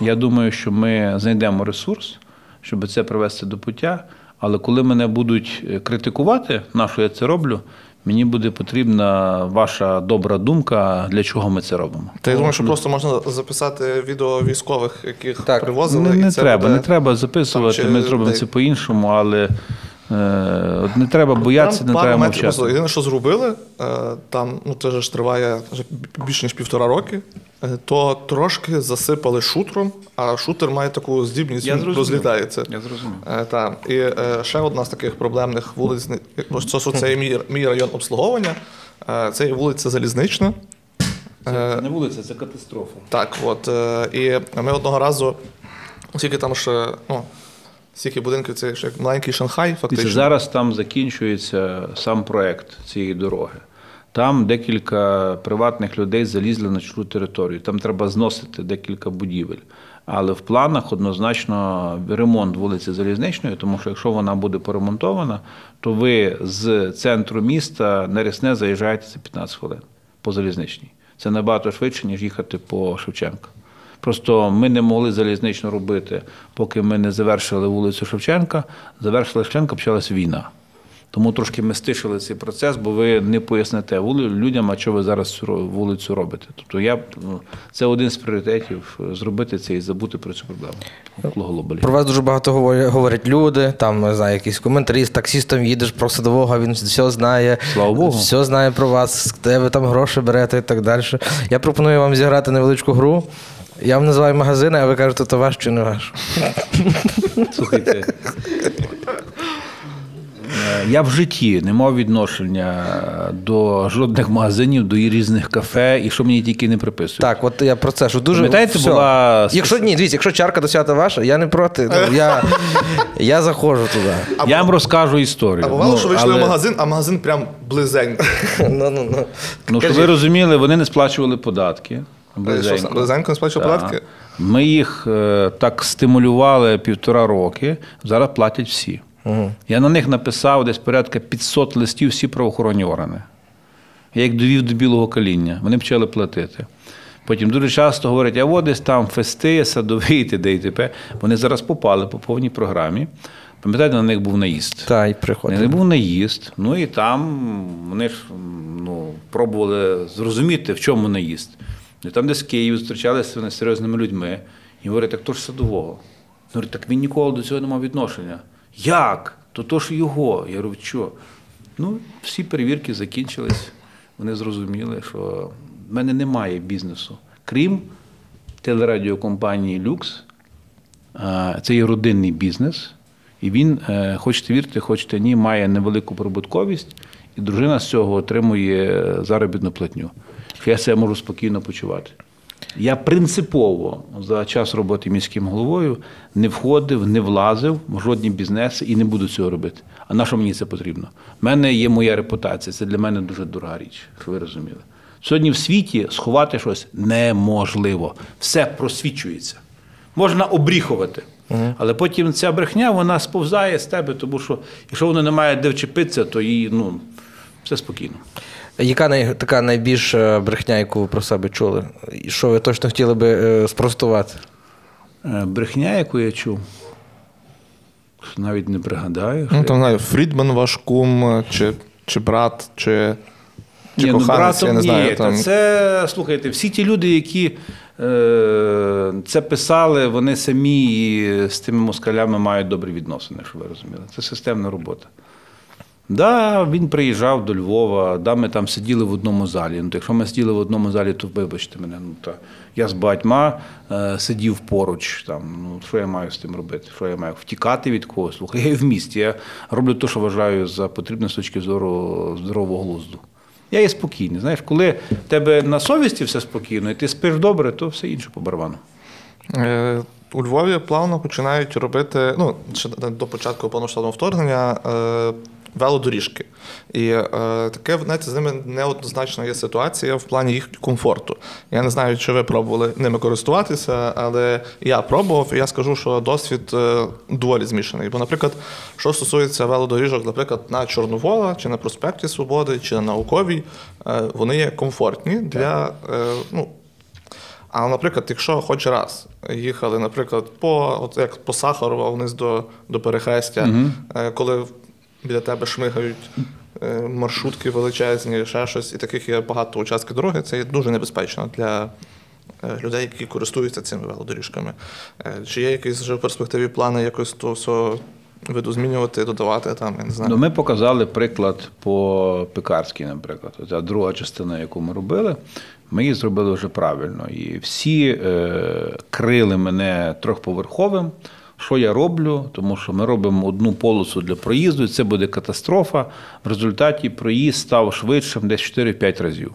Я думаю, що ми знайдемо ресурс, щоб це привести до пуття. Але коли мене будуть критикувати, на що я це роблю, мені буде потрібна ваша добра думка, для чого ми це робимо. Ти думаєш, що просто можна записати відео військових, яких привозили? Не треба записувати, ми зробимо це по-іншому, але не треба боятися, не треба мовчати. Єдине, що зробили, там це ж триває більше ніж 1,5 роки, то трошки засипали шутером, а шутер має таку здібність, він розлітається. Я зрозумів. І ще одна з таких проблемних вулиць, це мій район обслуговування, це вулиця Залізнична. Це не вулиця, це катастрофа. Так, от. І ми одного разу, оскільки там ще... Стільки будинків, це як маленький Шанхай, фактично. Зараз там закінчується сам проєкт цієї дороги. Там декілька приватних людей залізли на чужу територію. Там треба зносити декілька будівель. Але в планах однозначно ремонт вулиці Залізничної, тому що якщо вона буде поремонтована, то ви з центру міста на Рясне заїжджаєте за 15 хвилин по Залізничній. Це набагато швидше, ніж їхати по Шевченка. Просто ми не могли залізнично робити, поки ми не завершили вулицю Шевченка. Завершили Шевченка, почалася війна. Тому трошки ми стишили цей процес, бо ви не поясните людям, а що ви зараз вулицю робите. Тобто це один з пріоритетів – зробити це і забути про цю проблему. Про вас дуже багато говорять люди, там, знаю, якийсь коментарі, з таксістом їдеш про Садового, він все знає. Слава Богу. Все знає про вас, де ви там гроші берете і так далі. Я пропоную вам зіграти невеличку гру. Я вам називаю магазини, а ви кажете, то ваш чи не ваш. Слухайте. Я в житті не мав відношення до жодних магазинів, до різних кафе, і що мені тільки не приписують. Так, от я про це, що дуже... Пам'ятаєте, була... Якщо, ні, дивіться, якщо чарка досвята ваша, я не проти, я заходжу туди. Я вам розкажу історію. А бувало, що вийшли в магазин, а магазин прям близенько. Ну, щоб ви розуміли, вони не сплачували податки. Близенько не сплачували податки? Ми їх так стимулювали 1,5 роки, зараз платять всі. Я на них написав десь порядка 500 листів всі правоохоронні органи. Я їх довів до білого коління. Вони почали платити. Потім дуже часто говорять, а от десь там фести, Садовий, т.д. і т.п. Вони зараз попали по повній програмі. Пам'ятаєте, на них був наїзд? Так, і приходили. На них був наїзд. Ну і там вони ж пробували зрозуміти, в чому наїзд. І там десь в Києві зустрічалися з серйозними людьми. І говорять, так то ж Садового. Говорять, так він ніколи до цього не мав відношення. Як? То ж його. Я говорю, що? Ну, всі перевірки закінчились. Вони зрозуміли, що в мене немає бізнесу. Крім телерадіокомпанії «Люкс», це є родинний бізнес. І він, хочете вірте, хочете ні, має невелику прибутковість. І дружина з цього отримує заробітну платню. Я себе можу спокійно почувати. Я принципово за час роботи міським головою не входив, не влазив в жодні бізнеси і не буду цього робити. А на що мені це потрібно? У мене є моя репутація, це для мене дуже дорога річ, що ви розуміли. Сьогодні в світі сховати щось неможливо. Все просвічується. Можна обріхувати, але потім ця брехня, вона сповзає з тебе, тому що якщо вона не має де вчепитися, то їй, все спокійно. Яка така найбільш брехня, яку ви про себе чули? І що ви точно хотіли би спростувати? Брехня, яку я чув? Навіть не пригадаю. Ну, там, знаю, Фрідман ваш кум, чи брат, чи коханець, я не знаю. Братом ні. Це, слухайте, всі ті люди, які це писали, вони самі і з тими москалями мають добрі відносини, що ви розуміли. Це системна робота. Так, він приїжджав до Львова, так, ми там сиділи в одному залі. Якщо ми сиділи в одному залі, то вибачте мене, я з багатьма сидів поруч, що я маю з тим робити, що я маю втікати від когось. Слухай, я і в місті, я роблю те, що вважаю за потрібне з точки зору здорового глузду. Я є спокійний, знаєш, коли в тебе на совісті все спокійно і ти спиш добре, то все інше по барабану. У Львові плавно починають робити, ще до початку повномасштабного вторгнення, велодоріжки. І таке, знаєте, з ними неоднозначна є ситуація в плані їх комфорту. Я не знаю, чи ви пробували ними користуватися, але я пробував, і я скажу, що досвід доволі змішаний. Бо, наприклад, що стосується велодоріжок, наприклад, на Чорновола, чи на Проспекті Свободи, чи на Науковій, вони є комфортні для, а, наприклад, якщо хоч раз їхали, наприклад, як по Сахарова вниз до перехрестя, коли біля тебе шмигають маршрутки величезні, ще щось, і таких є багато участків дороги. Це дуже небезпечно для людей, які користуються цими велодоріжками. Чи є якісь вже в перспективі плани якось то все видозмінювати, додавати там, я не знаю? Ми показали приклад по Пекарській, наприклад. Ця друга частина, яку ми робили, ми її зробили вже правильно. І всі крили мене 3-поверховим. Що я роблю? Тому що ми робимо одну полосу для проїзду, і це буде катастрофа. В результаті проїзд став швидшим десь 4-5 разів.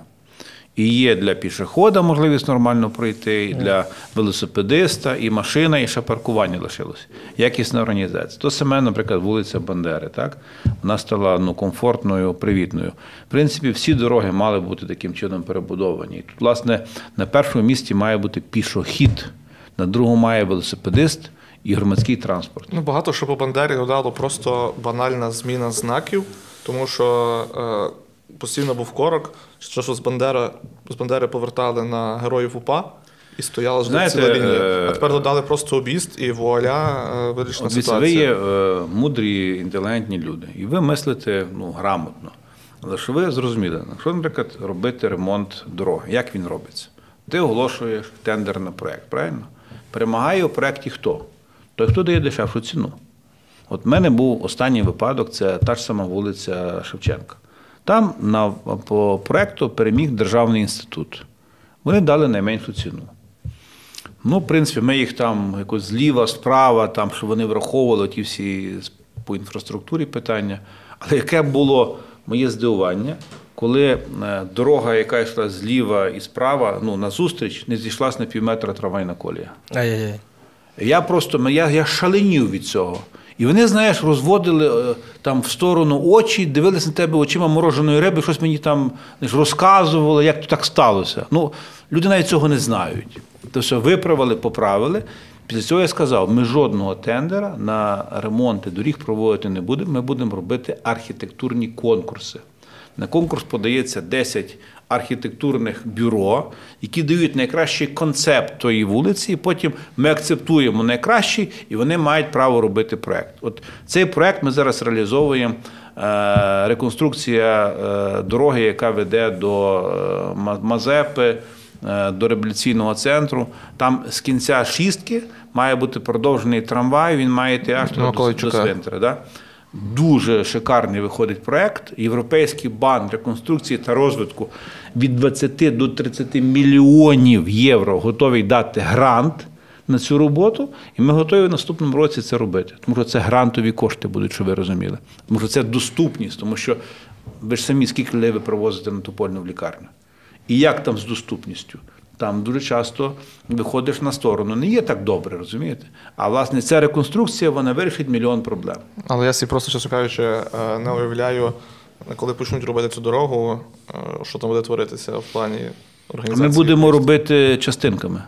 І є для пішохода можливість нормально пройти, і для велосипедиста, і машина, і ще паркування лишилося. Якісна організація. То саме, наприклад, вулиця Бандери. Вона стала комфортною, привітною. В принципі, всі дороги мали бути таким чином перебудовані. Тут, власне, на першому місці має бути пішохід, на другому має велосипедист, і громадський транспорт. Багато що по Бандері додало просто банальна зміна знаків, тому що постійно був корок, що з Бандери повертали на Героїв УПА, і стояла ж ціла лінія. А тепер додали просто об'їзд і вуаля вирішена ситуація. Ви є мудрі, інтелігентні люди, і ви мислите грамотно. Але що ви зрозуміли, якщо, наприклад, робити ремонт дороги, як він робиться? Ти оголошуєш тендер на проєкт, правильно? Перемагає у проєкті хто? Той, хто дає дешевшу ціну. От в мене був останній випадок, це та ж сама вулиця Шевченка. Там по проєкту переміг державний інститут. Вони дали найменшу ціну. Ну, в принципі, ми їх там якось зліва, справа, там, що вони враховували ті всі по інфраструктурі питання. Але яке було моє здивування, коли дорога, яка йшла зліва і справа, ну, назустріч, не зійшлася на півметра трамвайна колія. Я просто, я шаленів від цього. І вони, знаєш, розводили там в сторону очі, дивилися на тебе очима мороженої риби, щось мені там розказували, як то так сталося. Ну, люди навіть цього не знають. То все виправили, поправили. Після цього я сказав, ми жодного тендера на ремонти доріг проводити не будемо, ми будемо робити архітектурні конкурси. На конкурс подається 10 архітектурних бюро, які дають найкращий концепт тої вулиці, і потім ми акцептуємо найкращий, і вони мають право робити проєкт. От цей проєкт ми зараз реалізовуємо, реконструкція дороги, яка веде до Мазепи, до реабілітаційного центру. Там з кінця шістки має бути продовжений трамвай, він має йти аж до свинтера. Дуже шикарний виходить проєкт. Європейський банк реконструкції та розвитку від 20 до 30 мільйонів євро готовий дати грант на цю роботу. І ми готові в наступному році це робити. Тому що це грантові кошти будуть, щоб ви розуміли. Тому що це доступність. Тому що ви ж самі скільки людей ви привозите на Топольну в лікарню. І як там з доступністю? Там дуже часто виходиш на сторону. Не є так добре, розумієте? А, власне, ця реконструкція, вона вирішить мільйон проблем. Але я собі просто, чесно кажучи, не уявляю, коли почнуть робити цю дорогу, що там буде творитися в плані організації. Ми будемо робити частинками.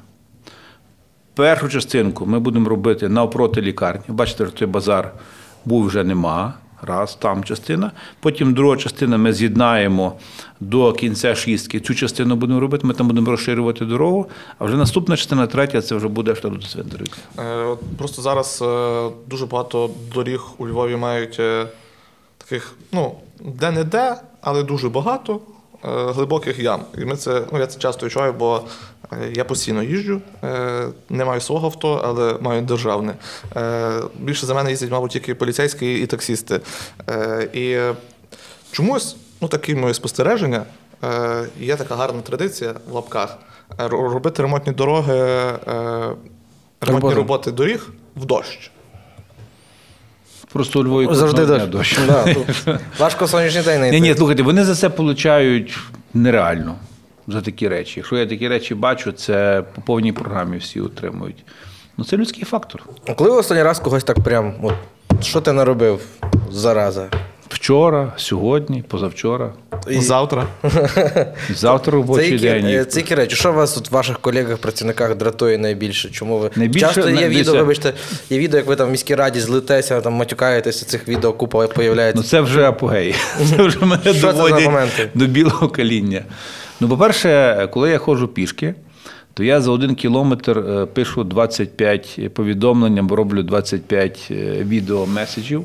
Першу частинку ми будемо робити навпроти лікарні. Бачите, той базар був, вже нема. Раз, там частина. Потім друга частина ми з'єднаємо до кінця шістки. Цю частину будемо робити, ми там будемо розширювати дорогу. А вже наступна частина, третя, це вже буде аж до цвинтаря. Просто зараз дуже багато доріг у Львові мають таких, ну, де-не-де, але дуже багато глибоких ям. І ми це, ну, я це часто відчуваю, бо я постійно їжджу, не маю свого авто, але маю державне. Більше за мене їздять, мабуть, тільки поліцейські і таксісти. І чомусь, ну, такі мої спостереження, є така гарна традиція в лапках – робити ремонтні дороги, ремонтні роботи доріг в дощ. Просто у Львові кожного дощ. Важко сонячний день знайти. Ні, слухайте, вони за це получають нереально. За такі речі. Якщо я такі речі бачу, це по повній програмі всі отримують. Ну, це людський фактор. Коли ви останній раз когось так прям, от, що ти наробив, зараза? Вчора, сьогодні, позавчора. Завтра. Завтра робочий день. Це які речі? Що вас у ваших колегах, працівниках дратує найбільше? Чому ви? Часто є відео, вибачте, є відео, як ви там в міській раді злитеся, там матюкаєтеся, цих відео купа появляється. Ну, це вже апогеї. Це вже мене доводять до білого коління. Ну, по-перше, коли я ходжу пішки, то я за 1 кілометр пишу 25 повідомлень, роблю 25 відеомеседжів.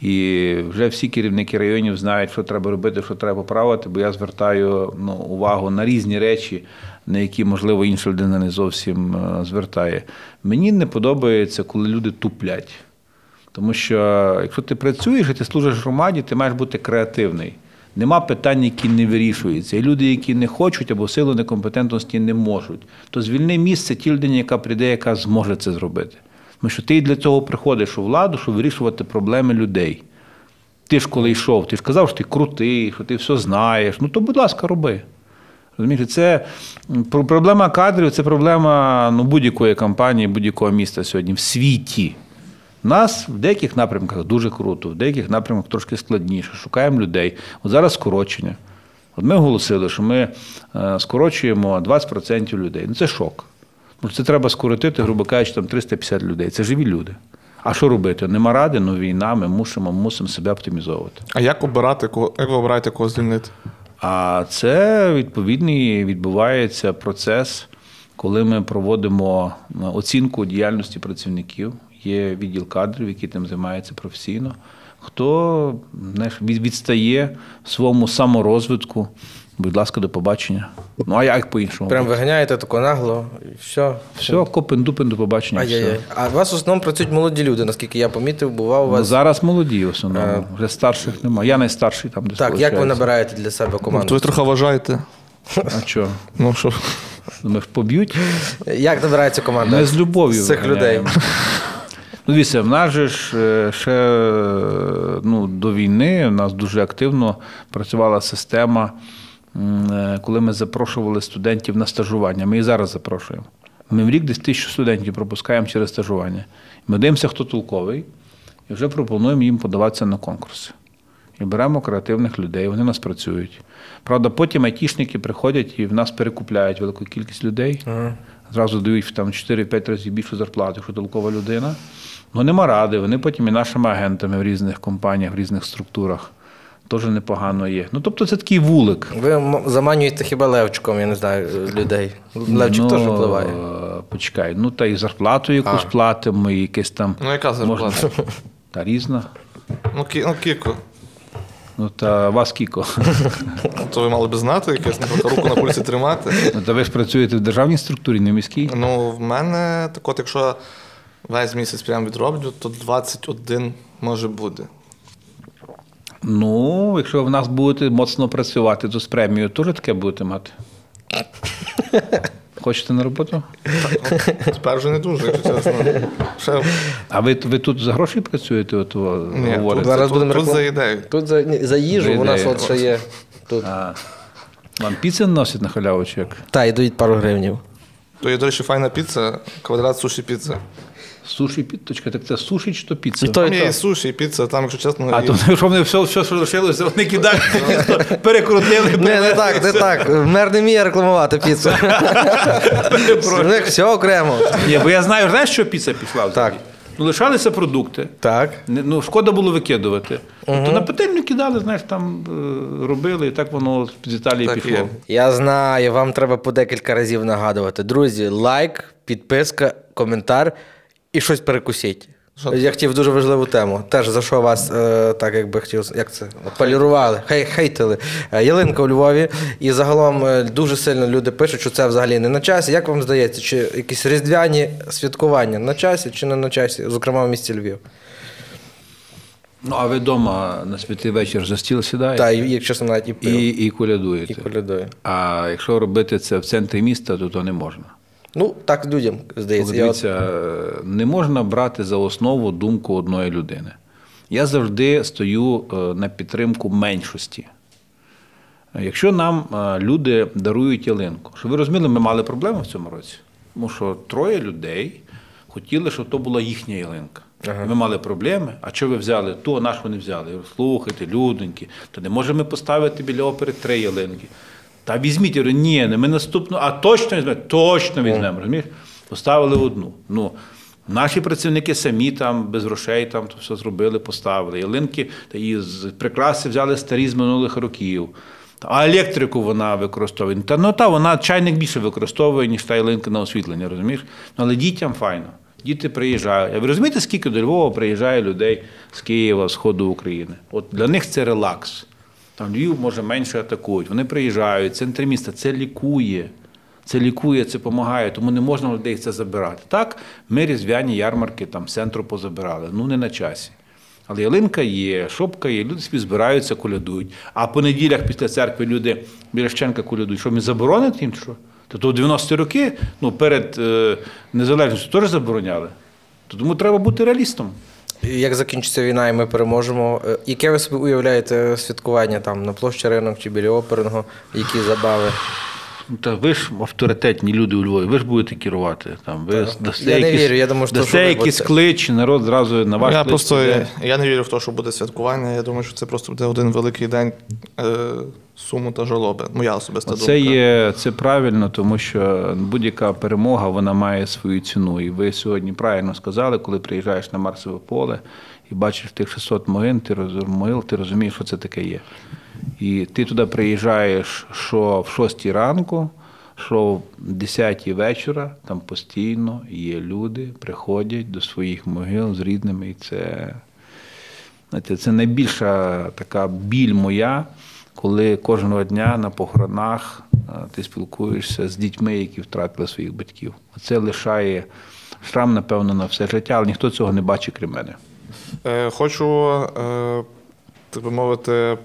І вже всі керівники районів знають, що треба робити, що треба поправити, бо я звертаю увагу на різні речі, на які, можливо, інша людина не зовсім звертає. Мені не подобається, коли люди туплять. Тому що, якщо ти працюєш і ти служиш громаді, ти маєш бути креативний. Нема питань, які не вирішуються. І люди, які не хочуть або в силу некомпетентності не можуть, то звільни місце тій людині, яка прийде, яка зможе це зробити. Тому що ти для цього приходиш у владу, щоб вирішувати проблеми людей. Ти ж коли йшов, ти ж казав, що ти крутий, що ти все знаєш. Ну то, будь ласка, роби. Розумієте, це проблема кадрів, це проблема будь-якої компанії, будь-якого міста сьогодні в світі. У нас в деяких напрямках дуже круто, в деяких напрямках трошки складніше. Шукаємо людей. От зараз скорочення. От ми оголосили, що ми скорочуємо 20% людей. Ну це шок. Це треба скоротити, грубо кажучи, там 350 людей. Це живі люди. А що робити? Нема ради, ну війна, ми мусимо себе оптимізовувати. А як обирати, як ви обираєте, кого звільнити? А це відповідний відбувається процес коли ми проводимо оцінку діяльності працівників, є відділ кадрів, який тим займається професійно, хто відстає в своєму саморозвитку, будь ласка, до побачення. Ну, а як по-іншому? Прям виганяєте тако нагло, і все. Все, копен-дупен, до побачення. А у вас в основному працюють молоді люди, наскільки я помітив, бував у вас... Ну, зараз молоді в основному, вже старших немає. Я найстарший там, де сполучається. Так, як ви набираєте для себе команду? Ну, ви трохи вважаєте. А чого? Ну, що? Ми ж поб'ють. Як набирається команда? Ми з любов'ю. З цих людей. Ну, дивіться, в нас же ж ще до війни в нас дуже активно працювала система, коли ми запрошували студентів на стажування. Ми і зараз запрошуємо. Ми в рік десь 1000 студентів пропускаємо через стажування. Ми дивимося, хто толковий, і вже пропонуємо їм подаватися на конкурси. І беремо креативних людей, вони в нас працюють. Правда, потім айтішники приходять і в нас перекупляють велику кількість людей. Зразу дають там 4-5 разів більшу зарплату, якщо толкова людина. Ну, нема ради, вони потім і нашими агентами в різних компаніях, в різних структурах. Теж непогано є. Ну, тобто це такий вулик. Ви заманюєте хіба левчиком, я не знаю, людей. Левчик теж впливає. Почекай, ну та і зарплату якусь платимо, і якесь там... Ну, яка зарплата? Та різна. Ну, кілько. Ну, та вас кіко. То ви мали б знати, якесь, наприклад, руку на пульсі тримати. Та ви ж працюєте в державній структурі, не в міській? Ну, в мене, так от, якщо весь місяць прямо відроблю, то 21 може буде. Ну, якщо в нас будете моцно працювати, то з премією теж таке будете мати. Хочете на роботу? Тепер вже не дуже, якщо чесно. А ви тут за гроші працюєте? Ні, тут за ідею. Тут за їжу, у нас от ще є. Вам піци носять на халяву чи як? Так, і дають пару гривнів. То є, до речі, файна піца, квадрат суші-піци. Суші-піцочка, так це суші чи то піца? Там є і суші, і піца, там, якщо чесно... А, то вони все, що лишилося, вони кидають, перекрутили. Не так, мер не вміє рекламувати піцу. Все окремо. Ні, бо я знаю, знаєш, що піца пішла? Так. Ну, лишалися продукти. Так. Ну, шкода було викидувати. То на петельню кидали, знаєш, там робили, і так воно з Італії пішло. Я знаю, вам треба по декілька разів нагадувати. Друзі, лайк, підписка, коментар. І щось перекусіть. Я хотів дуже важливу тему. Теж за що вас, так як би хотів, як це, полірували, хейтили. Ялинка у Львові. І загалом дуже сильно люди пишуть, що це взагалі не на часі. Як вам здається, чи якісь різдвяні святкування на часі чи не на часі, зокрема в місті Львів? Ну, а ви вдома на святий вечір за стіл сідаєте? Так, і, чесно, навіть і пив. І колядуєте. А якщо робити це в центрі міста, то не можна. Ну, так людям, здається. Дивіться, не можна брати за основу думку одної людини. Я завжди стою на підтримку меншості. Якщо нам люди дарують ялинку, що ви розуміли, ми мали проблеми в цьому році. Тому що 3 людей хотіли, щоб то була їхня ялинка. Ми мали проблеми, а що ви взяли то, а що не взяли? Слухайте, люденькі, то не можемо поставити біля опери 3 ялинки. Та візьміть, я говорю, ні, ми наступну, а точно візьмемо, розумієш? Поставили одну. Ну, наші працівники самі там, без грошей там, то все зробили, поставили. Ялинки, та її прикраси взяли старі з минулих років. А електрику вона використовує. Та, ну, та, вона чайник більше використовує, ніж та ялинка на освітлення, розумієш? Але дітям файно. Діти приїжджають. А ви розумієте, скільки до Львова приїжджає людей з Києва, з Сходу України? От для них це релакс. Там Львів, може, менше атакують. Вони приїжджають, центр міста. Це лікує. Це лікує, це допомагає. Тому не можна людей це забирати. Так, ми різдвяні ярмарки, там, центру позабирали. Ну, не на часі. Але ялинка є, шопка є, люди собі збираються, колядують. А по неділях після церкви люди біля Шевченка колядують. Що, ми заборонити їм? Тобто в 90-ті роки, ну, перед незалежністю теж забороняли. Тому треба бути реалістом. Як закінчиться війна і ми переможемо, яке ви собі уявляєте святкування там на площі Ринок чи біля Оперного, які забави? Та ви ж авторитетні люди у Львові, ви ж будете керувати. Я не вірю, я думаю, що... Дасте якийсь клич, народ зразу на ваш клич. Я не вірю в те, що буде святкування, я думаю, що це просто буде один великий день суму та жалоби, моя особиста думка. Це правильно, тому що будь-яка перемога, вона має свою ціну. І ви сьогодні правильно сказали, коли приїжджаєш на Марсове поле і бачиш тих 600 могил, ти розумієш, що це таке є. І ти туди приїжджаєш, що в 6 ранку, що в 10-й вечора там постійно є люди, приходять до своїх могил з рідними. І це найбільша така біль моя, коли кожного дня на похоронах ти спілкуєшся з дітьми, які втратили своїх батьків. Це лишає шрам, напевно, на все життя, але ніхто цього не бачить, крім мене. Хочу, так би мовити,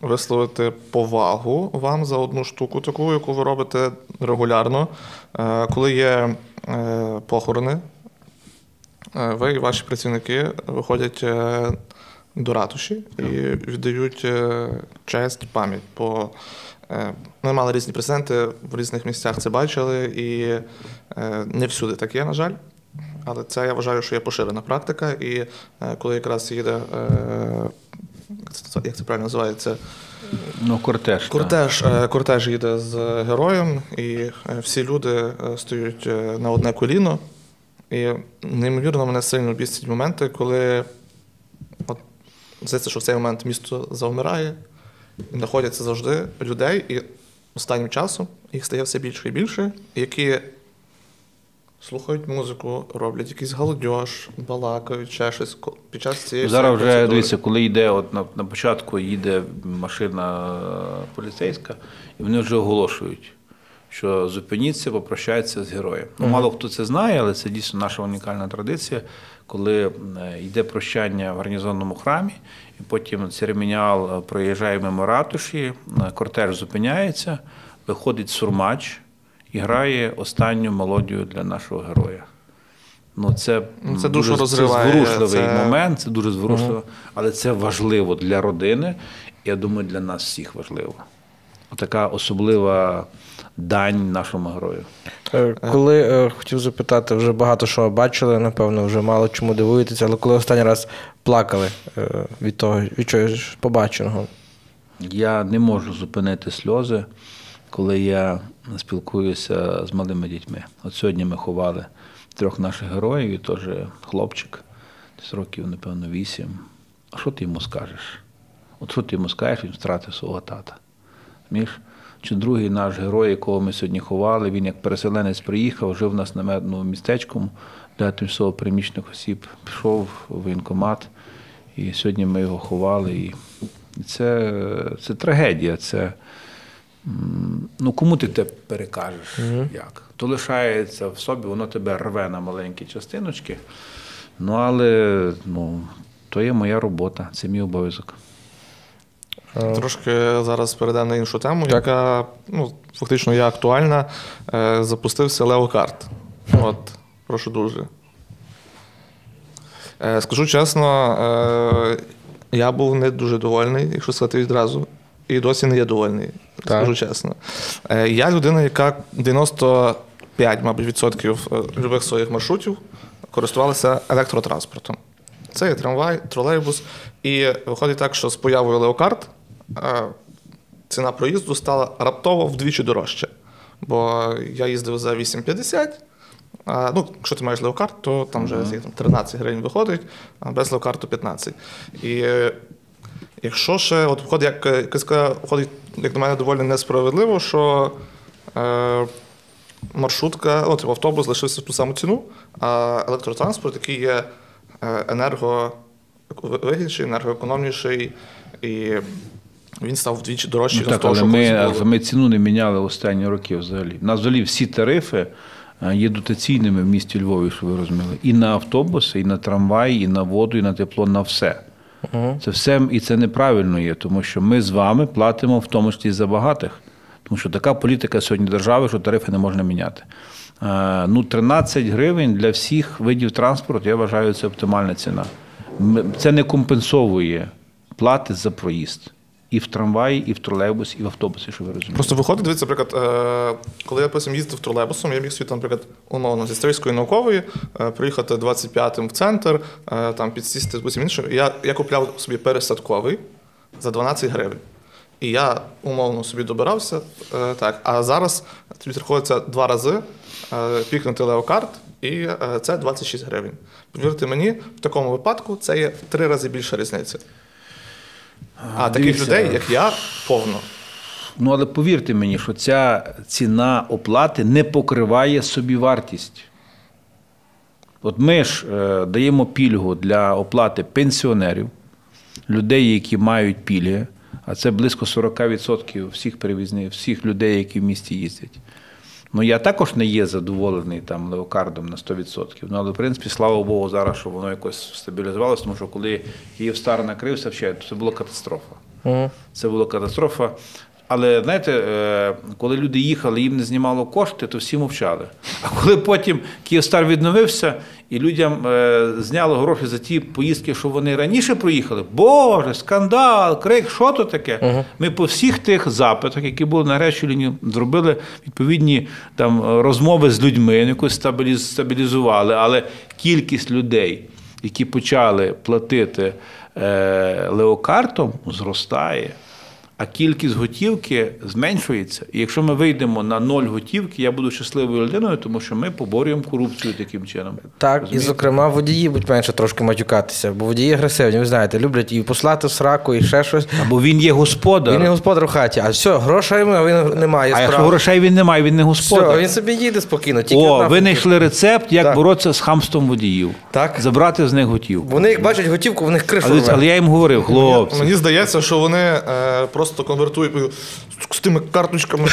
висловити повагу вам за одну штуку таку, яку ви робите регулярно. Коли є похорони, ви і ваші працівники виходять до ратуші і віддають честь, пам'ять. Ми мали різні прецеденти, в різних місцях це бачили, і не всюди так є, на жаль. Але це, я вважаю, що є поширена практика, і коли якраз їде, як це правильно називається? Ну, кортеж. Кортеж їде з героєм, і всі люди стоять на одне коліно. І неймовірно мене сильно бісять моменти, коли, здається, що в цей момент місто завмирає, знаходяться завжди людей, і останнім часом їх стає все більше і більше, які слухають музику, роблять якийсь галдьож, балакають, ще щось під час цієї... Зараз вже, дивіться, коли йде, от на початку їде машина поліцейська, і вони вже оголошують, що зупиніться, попрощається з героєм. Ну, мало хто це знає, але це дійсно наша унікальна традиція, коли йде прощання в гарнізонному храмі, і потім церемоніал проїжджає мимо ратуші, кортеж зупиняється, виходить сурмач і грає останню мелодію для нашого героя. Ну, це дуже зворушливий момент, це дуже зворушливо, але це важливо для родини, я думаю, для нас всіх важливо. Така особлива дань нашому герою. Коли, хотів запитати, вже багато що бачили, напевно, вже мало чому дивуєтеся, але коли останній раз плакали від того, від чогось побаченого? Я не можу зупинити сльози, коли я спілкуюся з малими дітьми. От сьогодні ми ховали трьох наших героїв, і теж хлопчик, десь років, напевно, 8. А що ти йому скажеш? От що ти йому скажеш, він втратив свого тата. Чи другий наш герой, якого ми сьогодні ховали, він як переселенець приїхав, жив у нас наметному містечку для тимчасово переміщених осіб, пішов у воєнкомат, і сьогодні ми його ховали. І це трагедія, це, ну, кому ти те перекажеш, як? То лишається в собі, воно тебе рве на маленькі частиночки, ну, але, ну, то є моя робота, це мій обов'язок. Трошки зараз перейдемо на іншу тему, яка, ну, фактично є актуальна. Запустився Леокард. От, прошу дуже. Скажу чесно, я був не дуже довольний, якщо сказати відразу, і досі не є довольний, скажу чесно. Я людина, яка 95, мабуть, відсотків любих своїх маршрутів користувалася електротранспортом. Це є трамвай, тролейбус. І виходить так, що з появою Leocard ціна проїзду стала раптово вдвічі дорожче. Бо я їздив за 8,50. Ну, якщо ти маєш Leocard, то там вже 13 гривень виходить, а без Leocard то 15. І якщо ще, от виходить, як на мене, доволі несправедливо, що маршрутка, от автобус лишився в ту саму ціну, а електротранспорт, який є енерговигідніший, енергоекономніший, і він став вдвічі дорожчий. Ну, так, того, але ми ціну не міняли останні роки взагалі. У нас взагалі всі тарифи є дотаційними в місті Львові, що ви розуміли. І на автобуси, і на трамваї, і на воду, і на тепло, на все. Це все, і це неправильно є, тому що ми з вами платимо в тому числі за багатих. Тому що така політика сьогодні держави, що тарифи не можна міняти. Ну, 13 гривень для всіх видів транспорту, я вважаю, це оптимальна ціна. Це не компенсовує плати за проїзд. І в трамваї, і в тролейбусі, і в автобусі, що ви розумієте. Просто виходить, дивіться, наприклад, коли я потім їздив тролейбусом, я міг собі, наприклад, умовно, зі Стрийської наукової приїхати 25-м в центр, там підсісти з усім іншим. Я купляв собі пересадковий за 12 гривень. І я, умовно, собі добирався, так, а зараз тобі приходиться два рази пікнути Leocard, і це 26 гривень. Повірте мені, в такому випадку це є в 3 рази більша різниця. А таких людей, як я, повно. Ну, але повірте мені, що ця ціна оплати не покриває собівартість. От ми ж даємо пільгу для оплати пенсіонерів, людей, які мають пільги, а це близько 40% всіх перевізників, всіх людей, які в місті їздять. Ну, я також не є задоволений там Леокардом на 100%. Ну, але, в принципі, слава Богу, зараз, що воно якось стабілізувалося, тому що коли Київстар накрився, це була катастрофа. Це була катастрофа. Але, знаєте, коли люди їхали, їм не знімало кошти, то всі мовчали. А коли потім Київстар відновився, і людям зняло гроші за ті поїздки, що вони раніше проїхали, боже, скандал, крик, що то таке? Ми по всіх тих запитах, які були на гарячій лінії, зробили відповідні там, розмови з людьми, якось стабілізували, але кількість людей, які почали платити леокартом, зростає. А кількість готівки зменшується. І якщо ми вийдемо на 0 готівки, я буду щасливою людиною, тому що ми поборюємо корупцію таким чином. Так, розумієте? І, зокрема, водії будуть менше трошки матюкатися, бо водії агресивні, ви знаєте, люблять і послати в сраку, і ще щось. Або він є господар. Він є господар в хаті, а все, грошей він не має. А якщо грошей він не має, він не господар. Все, він собі їде спокійно. Тільки о, ви знайшли рецепт, як боротися з хамством водіїв. Так. Забрати з них готівку. Вони, як бачать готівку, в них кришу рве. Але я їм говорив, хлопці. Мені здається, що вони просто конвертують з тими карточками.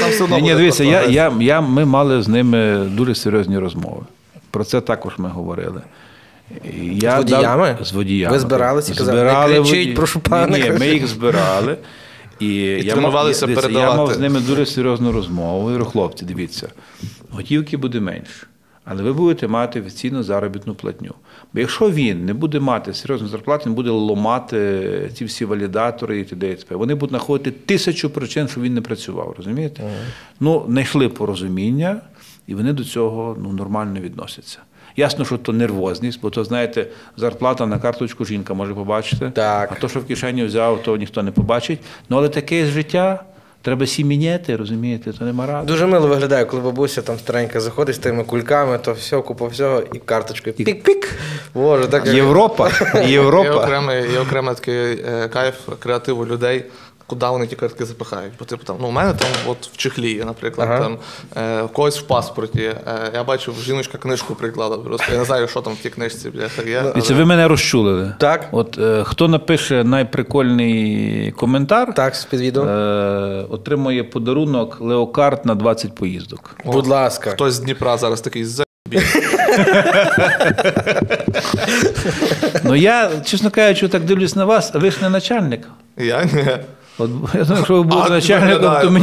Там все одно буде. Дивіться, ми мали з ними дуже серйозні розмови. Про це також ми говорили. З водіями? З водіями. Ви збиралися і казали, не кричіть, прошу пана. Ні, ми їх збирали. І тренувалися передавати. Я мав з ними дуже серйозну розмову. Я говорю, хлопці, дивіться, готівки буде менше. Але ви будете мати офіційну заробітну платню. Бо якщо він не буде мати серйозну зарплату, він буде ломати ці всі валідатори і т.д. і т.п. Вони будуть знаходити 1000 причин, що він не працював, розумієте? Ну, знайшли порозуміння, і вони до цього нормально відносяться. Ясно, що то нервозність, бо то, знаєте, зарплата на карточку жінка може побачити, а то, що в кишені взяв, то ніхто не побачить. Ну, але таке життя. Треба сім'яти, розумієте, то нема ради. Дуже мило виглядає, коли бабуся там старенька заходить з тими кульками, то все, купа всього, і карточкою пік-пік. Боже, так Європа, Європа. Є окремий такий кайф креативу людей, куди вони ті картки запихають. Бо типу там, ну, у мене там от в чехлі, наприклад, там в когось в паспорті. Я бачив, жіночка книжку приклала просто. Я не знаю, що там в тій книжці, бляха, є. Але... І це ви мене розчулили. Так. От хто напише найприкольний коментар, так, з-під відео, отримує подарунок Леокард на 20 поїздок. О, будь ласка. Хтось з Дніпра зараз такий з**бів. Ну я, чесно кажучи, так дивлюсь на вас, ви ж не начальник. Я не. От, я знаю, якщо ви були начальником,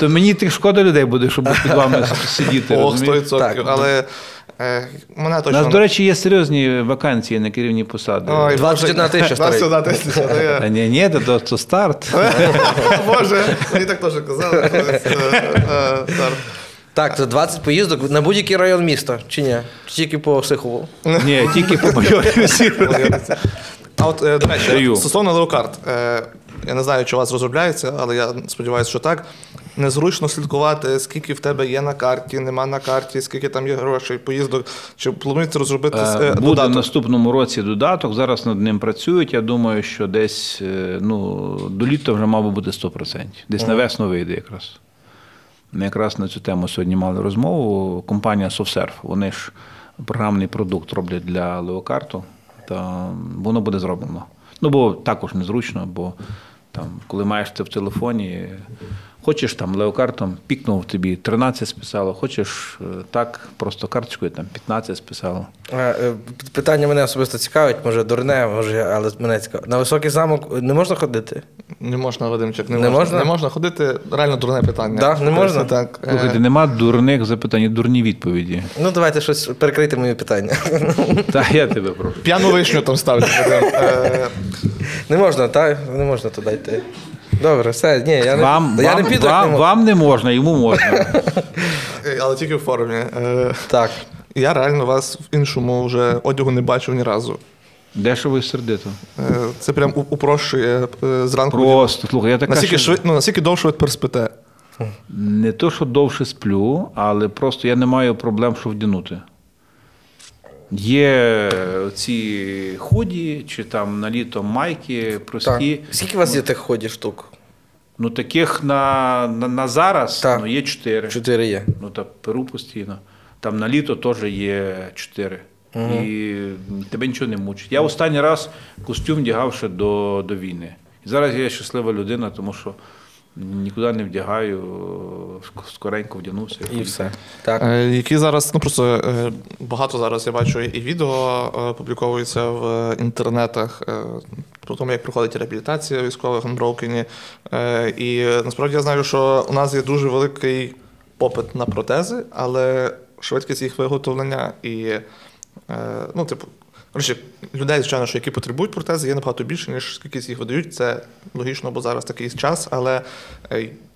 то мені тих шкода людей буде, щоб під вами сидіти. Ох, 100%. Але мене точно... У нас, до речі, є серйозні вакансії на керівні посади. 21 тисяча. Ні, то старт. Боже, мені так теж казали. Старт. Так, це 20 поїздок на будь-який район міста, чи ні? Тільки по Сихову? Ні, тільки по Майорівську. А от, до речі, стосовно Leocard. Я не знаю, чи у вас розробляється, але я сподіваюся, що так. Незручно слідкувати, скільки в тебе є на карті, нема на карті, скільки там є грошей, поїздок. Чи планується розробити додаток? Буде в наступному році додаток, зараз над ним працюють. Я думаю, що десь до літа вже мав би бути 100%. Десь на весну вийде якраз. Ми якраз на цю тему сьогодні мали розмову. Компанія SoftServe, вони ж програмний продукт роблять для Leocard, та воно буде зроблено. Ну, бо також незручно, бо там, коли маєш це в телефоні, хочеш там Leocard, пікнув тобі 13 списало, хочеш так, просто карточкою там 15 списало. Питання мене особисто цікавить, може дурне, може, але мене цікавить. На Високий замок не можна ходити? Не можна, Вадимчик, не можна. Не можна ходити, реально дурне питання. Так, не можна? Так. Слухайте, нема дурних запитань, дурні відповіді. Ну, давайте щось, перекрийте мої питання. Та, я тебе прошу. П'яну вишню там ставлю. Не можна, так? Не можна туди йти. Добре, все, ні, я не піду. Вам не можна, йому можна. Але тільки в формі. Так. Я реально вас в іншому вже одягу не бачив ні разу. Дешево і сердито. Це прям упрощує зранку. Просто, слухай, я така... Наскільки довше ви тепер спите? Не то, що довше сплю, але просто я не маю проблем, що вдягнути. Є ці худі, чи там на літо майки прості. Так. Скільки у вас є тих худі штук? Ну, таких на зараз ну, є 4. 4 є. Ну, та Перу постійно. Там на літо теж є 4. Угу. І тебе нічого не мучить. Я останній раз костюм вдягав ще до війни. І зараз я щаслива людина, тому що нікуди не вдягаю, скоренько вдягнувся. І все. Так. Які зараз, ну просто багато зараз я бачу і відео публіковується в інтернетах про те, як проходить реабілітація військових в Unbroken. І насправді я знаю, що у нас є дуже великий попит на протези, але швидкість їх виготовлення і, ну, типу, коротше, людей, звичайно, які потребують протези, є набагато більше, ніж скільки їх видають. Це логічно, бо зараз такий час, але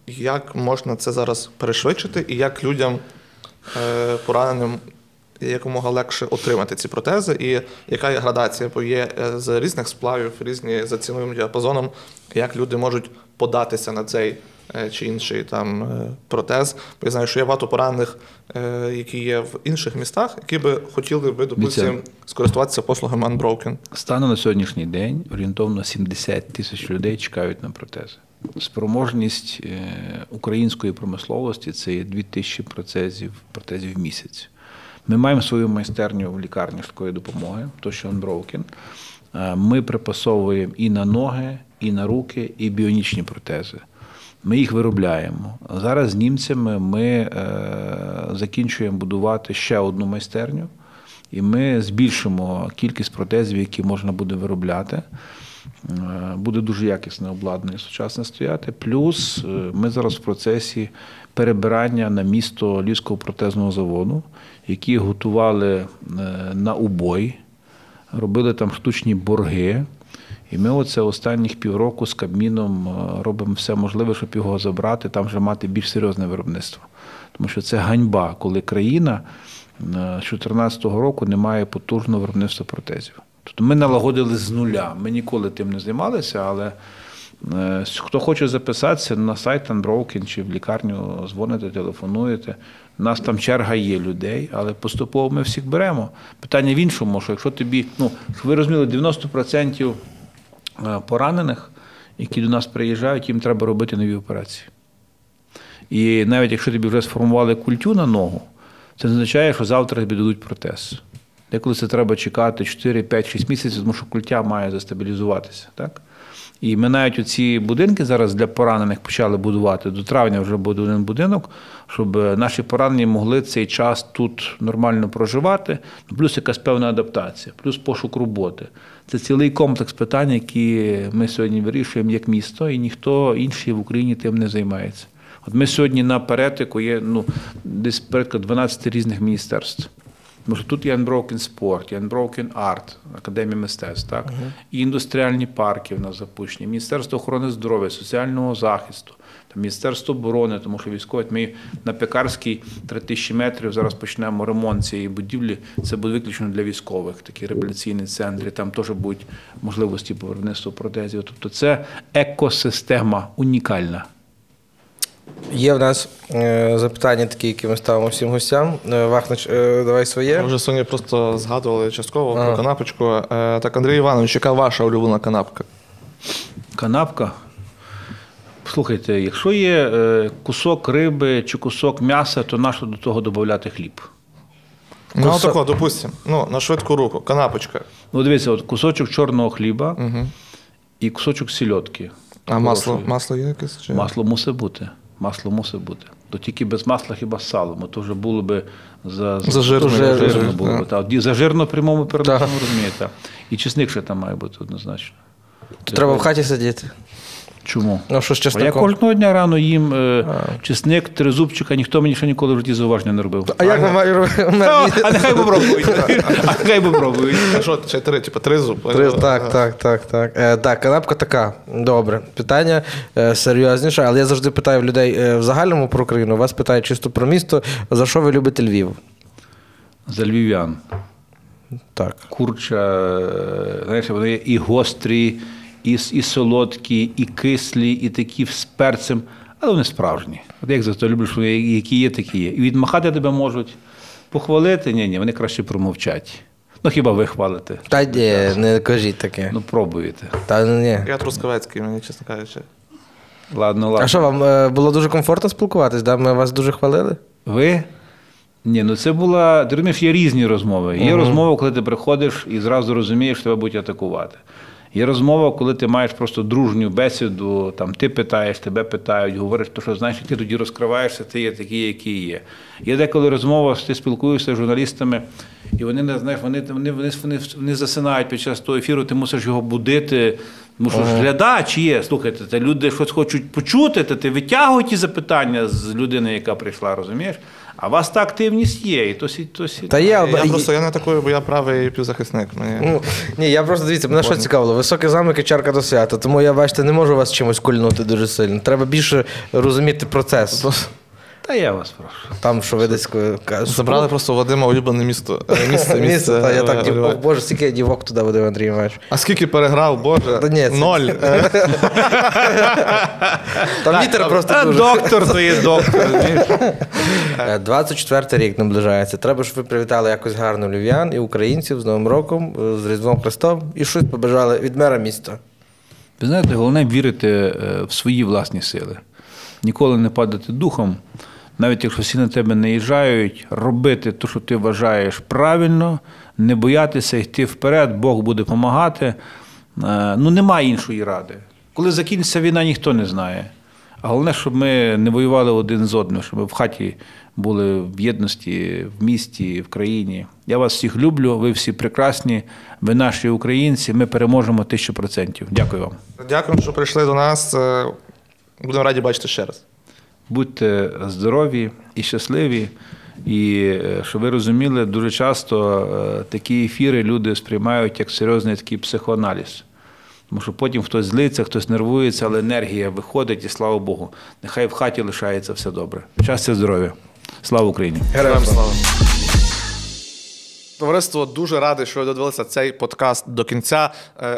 як можна це зараз перешвидшити і як людям пораненим якомога легше отримати ці протези і яка є градація, бо є з різних сплавів, різні за ціновим діапазоном, як люди можуть податися на цей чи інший там протез. Бо я знаю, що є багато поранених, які є в інших містах, які би хотіли би, допустим, скористуватися послугами Unbroken. Станом на сьогоднішній день орієнтовно 70 тисяч людей чекають на протези. Спроможність української промисловості – це є 2 тисячі протезів в місяць. Ми маємо свою майстерню в лікарні швидкої допомоги, то що Unbroken. Ми припасовуємо і на ноги, і на руки, і біонічні протези. Ми їх виробляємо. Зараз з німцями ми закінчуємо будувати ще одну майстерню, і ми збільшимо кількість протезів, які можна буде виробляти. Буде дуже якісне обладнання сучасне стояти. Плюс ми зараз в процесі перебирання на місто Львівського протезного заводу, які готували на убой, робили там штучні борги. І ми оце останніх півроку з Кабміном робимо все можливе, щоб його забрати, там вже мати більш серйозне виробництво. Тому що це ганьба, коли країна з 2014 року не має потужного виробництва протезів. Тобто ми налагодили з нуля, ми ніколи тим не займалися, але хто хоче записатися на сайт Unbroken чи в лікарню, дзвоните, телефонуєте. У нас там черга є людей, але поступово ми всіх беремо. Питання в іншому, що якщо тобі, ну, ви розуміли, 90% поранених, які до нас приїжджають, їм треба робити нові операції. І навіть якщо тобі вже сформували культю на ногу, це не означає, що завтра тобі дадуть протез. Деколи це треба чекати 4, 5, 6 місяців, тому що культя має застабілізуватися, так? І ми навіть оці будинки зараз для поранених почали будувати. До травня вже буде один будинок, щоб наші поранені могли цей час тут нормально проживати. Плюс якась певна адаптація, плюс пошук роботи. Це цілий комплекс питань, які ми сьогодні вирішуємо як місто, і ніхто інший в Україні тим не займається. От ми сьогодні на перетику є, ну, десь порядка 12 різних міністерств. Тому що тут є Unbroken спорт, є Unbroken арт, академія мистецтв, так? Uh-huh. І індустріальні парки в нас запущені, Міністерство охорони здоров'я, соціального захисту, там Міністерство оборони, тому що військові, ми на Пекарській 3000 метрів зараз почнемо ремонт цієї будівлі, це буде виключно для військових, такі реабілітаційні центри, там теж будуть можливості по виробництву протезів. Тобто це екосистема унікальна. Є в нас запитання такі, які ми ставимо всім гостям. Вахнач, давай своє. Ми вже сьогодні просто згадували частково про канапочку. Так, Андрій Іванович, яка ваша улюблена канапка? Канапка? Слухайте, якщо є кусок риби чи кусок м'яса, то нащо до того додати хліб? Ну, так, допустимо, ну, на швидку руку, канапочка. Ну, дивіться, от кусочок чорного хліба і кусочок сільодки. А масло є якесь? Чи? Масло мусить бути. Масло мусить бути. То тільки без масла, хіба з салом. То вже було б зажирно було б. Да. Зажирно в прямому переносому розумієте. І чесник ще там має бути однозначно. Треба в хаті сидіти. Чому? Ну, що з чесником? Я кожного дня рано їм чесник, тризубчика, ніхто мені ще ніколи в житті зауваження не робив. А як ви робите? А нехай попробують. А нехай попробують. А що, ще тризуб? Так. Так, канапка така. Добре. Питання серйозніше, але я завжди питаю людей в загальному про країну, вас питають чисто про місто. За що ви любите Львів? За львів'ян. Так. Курча, знаєш, вони є і гострі, і солодкі, і кислі, і такі з перцем, але вони справжні. От як за то люблю, що які є, такі є. І відмахати тебе можуть, похвалити, ні, вони краще промовчать. Ну хіба ви хвалите? Та ні, не кажіть таке. Ну пробуєте. Та ні. Я трускавецький, мені чесно кажучи. Ладно. А що, вам було дуже комфортно спілкуватись? Да? Ми вас дуже хвалили? Ви? Ні, ну це була, ти розумієш, є різні розмови. Є розмова, коли ти приходиш і зразу розумієш, що тебе будуть атакувати. Є розмова, коли ти маєш просто дружню бесіду, там ти питаєш, тебе питають, говориш те, що знаєш, ти тоді розкриваєшся, ти є такий, який є. Є деколи розмова, ти спілкуєшся з журналістами, і вони, знаєш, вони засинають під час того ефіру, ти мусиш його будити. Тому що глядач є, слухайте, та люди щось хочуть почути, та ти витягуй ті запитання з людини, яка прийшла, розумієш? А у вас та активність є, і тось. Та я не атакую, бо я правий півзахисник. Ні, я просто, дивіться, мене що цікавило, високі замики, чарка до свята, тому я, бачите, не можу вас чимось кульнути дуже сильно. Треба більше розуміти процес. Та я вас прошу. Там, що ви десь... Забрали просто Вадима улюблене місто. Місце, та я так дівок. Боже, скільки я дівок туди, Вадим Андрійович. А скільки переграв, Боже? Ноль. Там вітер просто дуже. Доктор, то є доктор. 24-й рік наближається. Треба, щоб ви привітали якось гарно львів'ян і українців з Новим роком, з Різдвом Христом. І щось побажали від мера міста. Ви знаєте, головне вірити в свої власні сили. Ніколи не падати духом. Навіть якщо всі на тебе наїжджають, робити те, що ти вважаєш правильно, не боятися, йти вперед, Бог буде допомагати. Ну, немає іншої ради. Коли закінчиться війна, ніхто не знає. А головне, щоб ми не воювали один з одним, щоб ми в хаті були в єдності, в місті, в країні. Я вас всіх люблю, ви всі прекрасні, ви наші українці, ми переможемо 1000%. Дякую вам. Дякую, що прийшли до нас. Будемо раді бачити ще раз. Будьте здорові і щасливі. І, щоб ви розуміли, дуже часто такі ефіри люди сприймають як серйозний такий психоаналіз. Тому що потім хтось злиться, хтось нервується, але енергія виходить і слава Богу. Нехай в хаті лишається все добре. Щастя, здоров'я. Слава Україні! Героям слава! Товариство, дуже радий, що ви додивилися цей подкаст до кінця.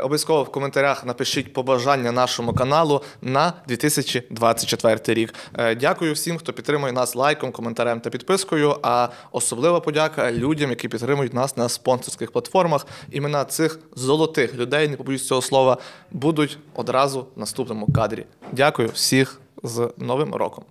Обов'язково в коментарях напишіть побажання нашому каналу на 2024 рік. Дякую всім, хто підтримує нас лайком, коментарем та підпискою, а особлива подяка людям, які підтримують нас на спонсорських платформах. Імена цих золотих людей, не побоюсь цього слова, будуть одразу в наступному кадрі. Дякую всіх з Новим роком!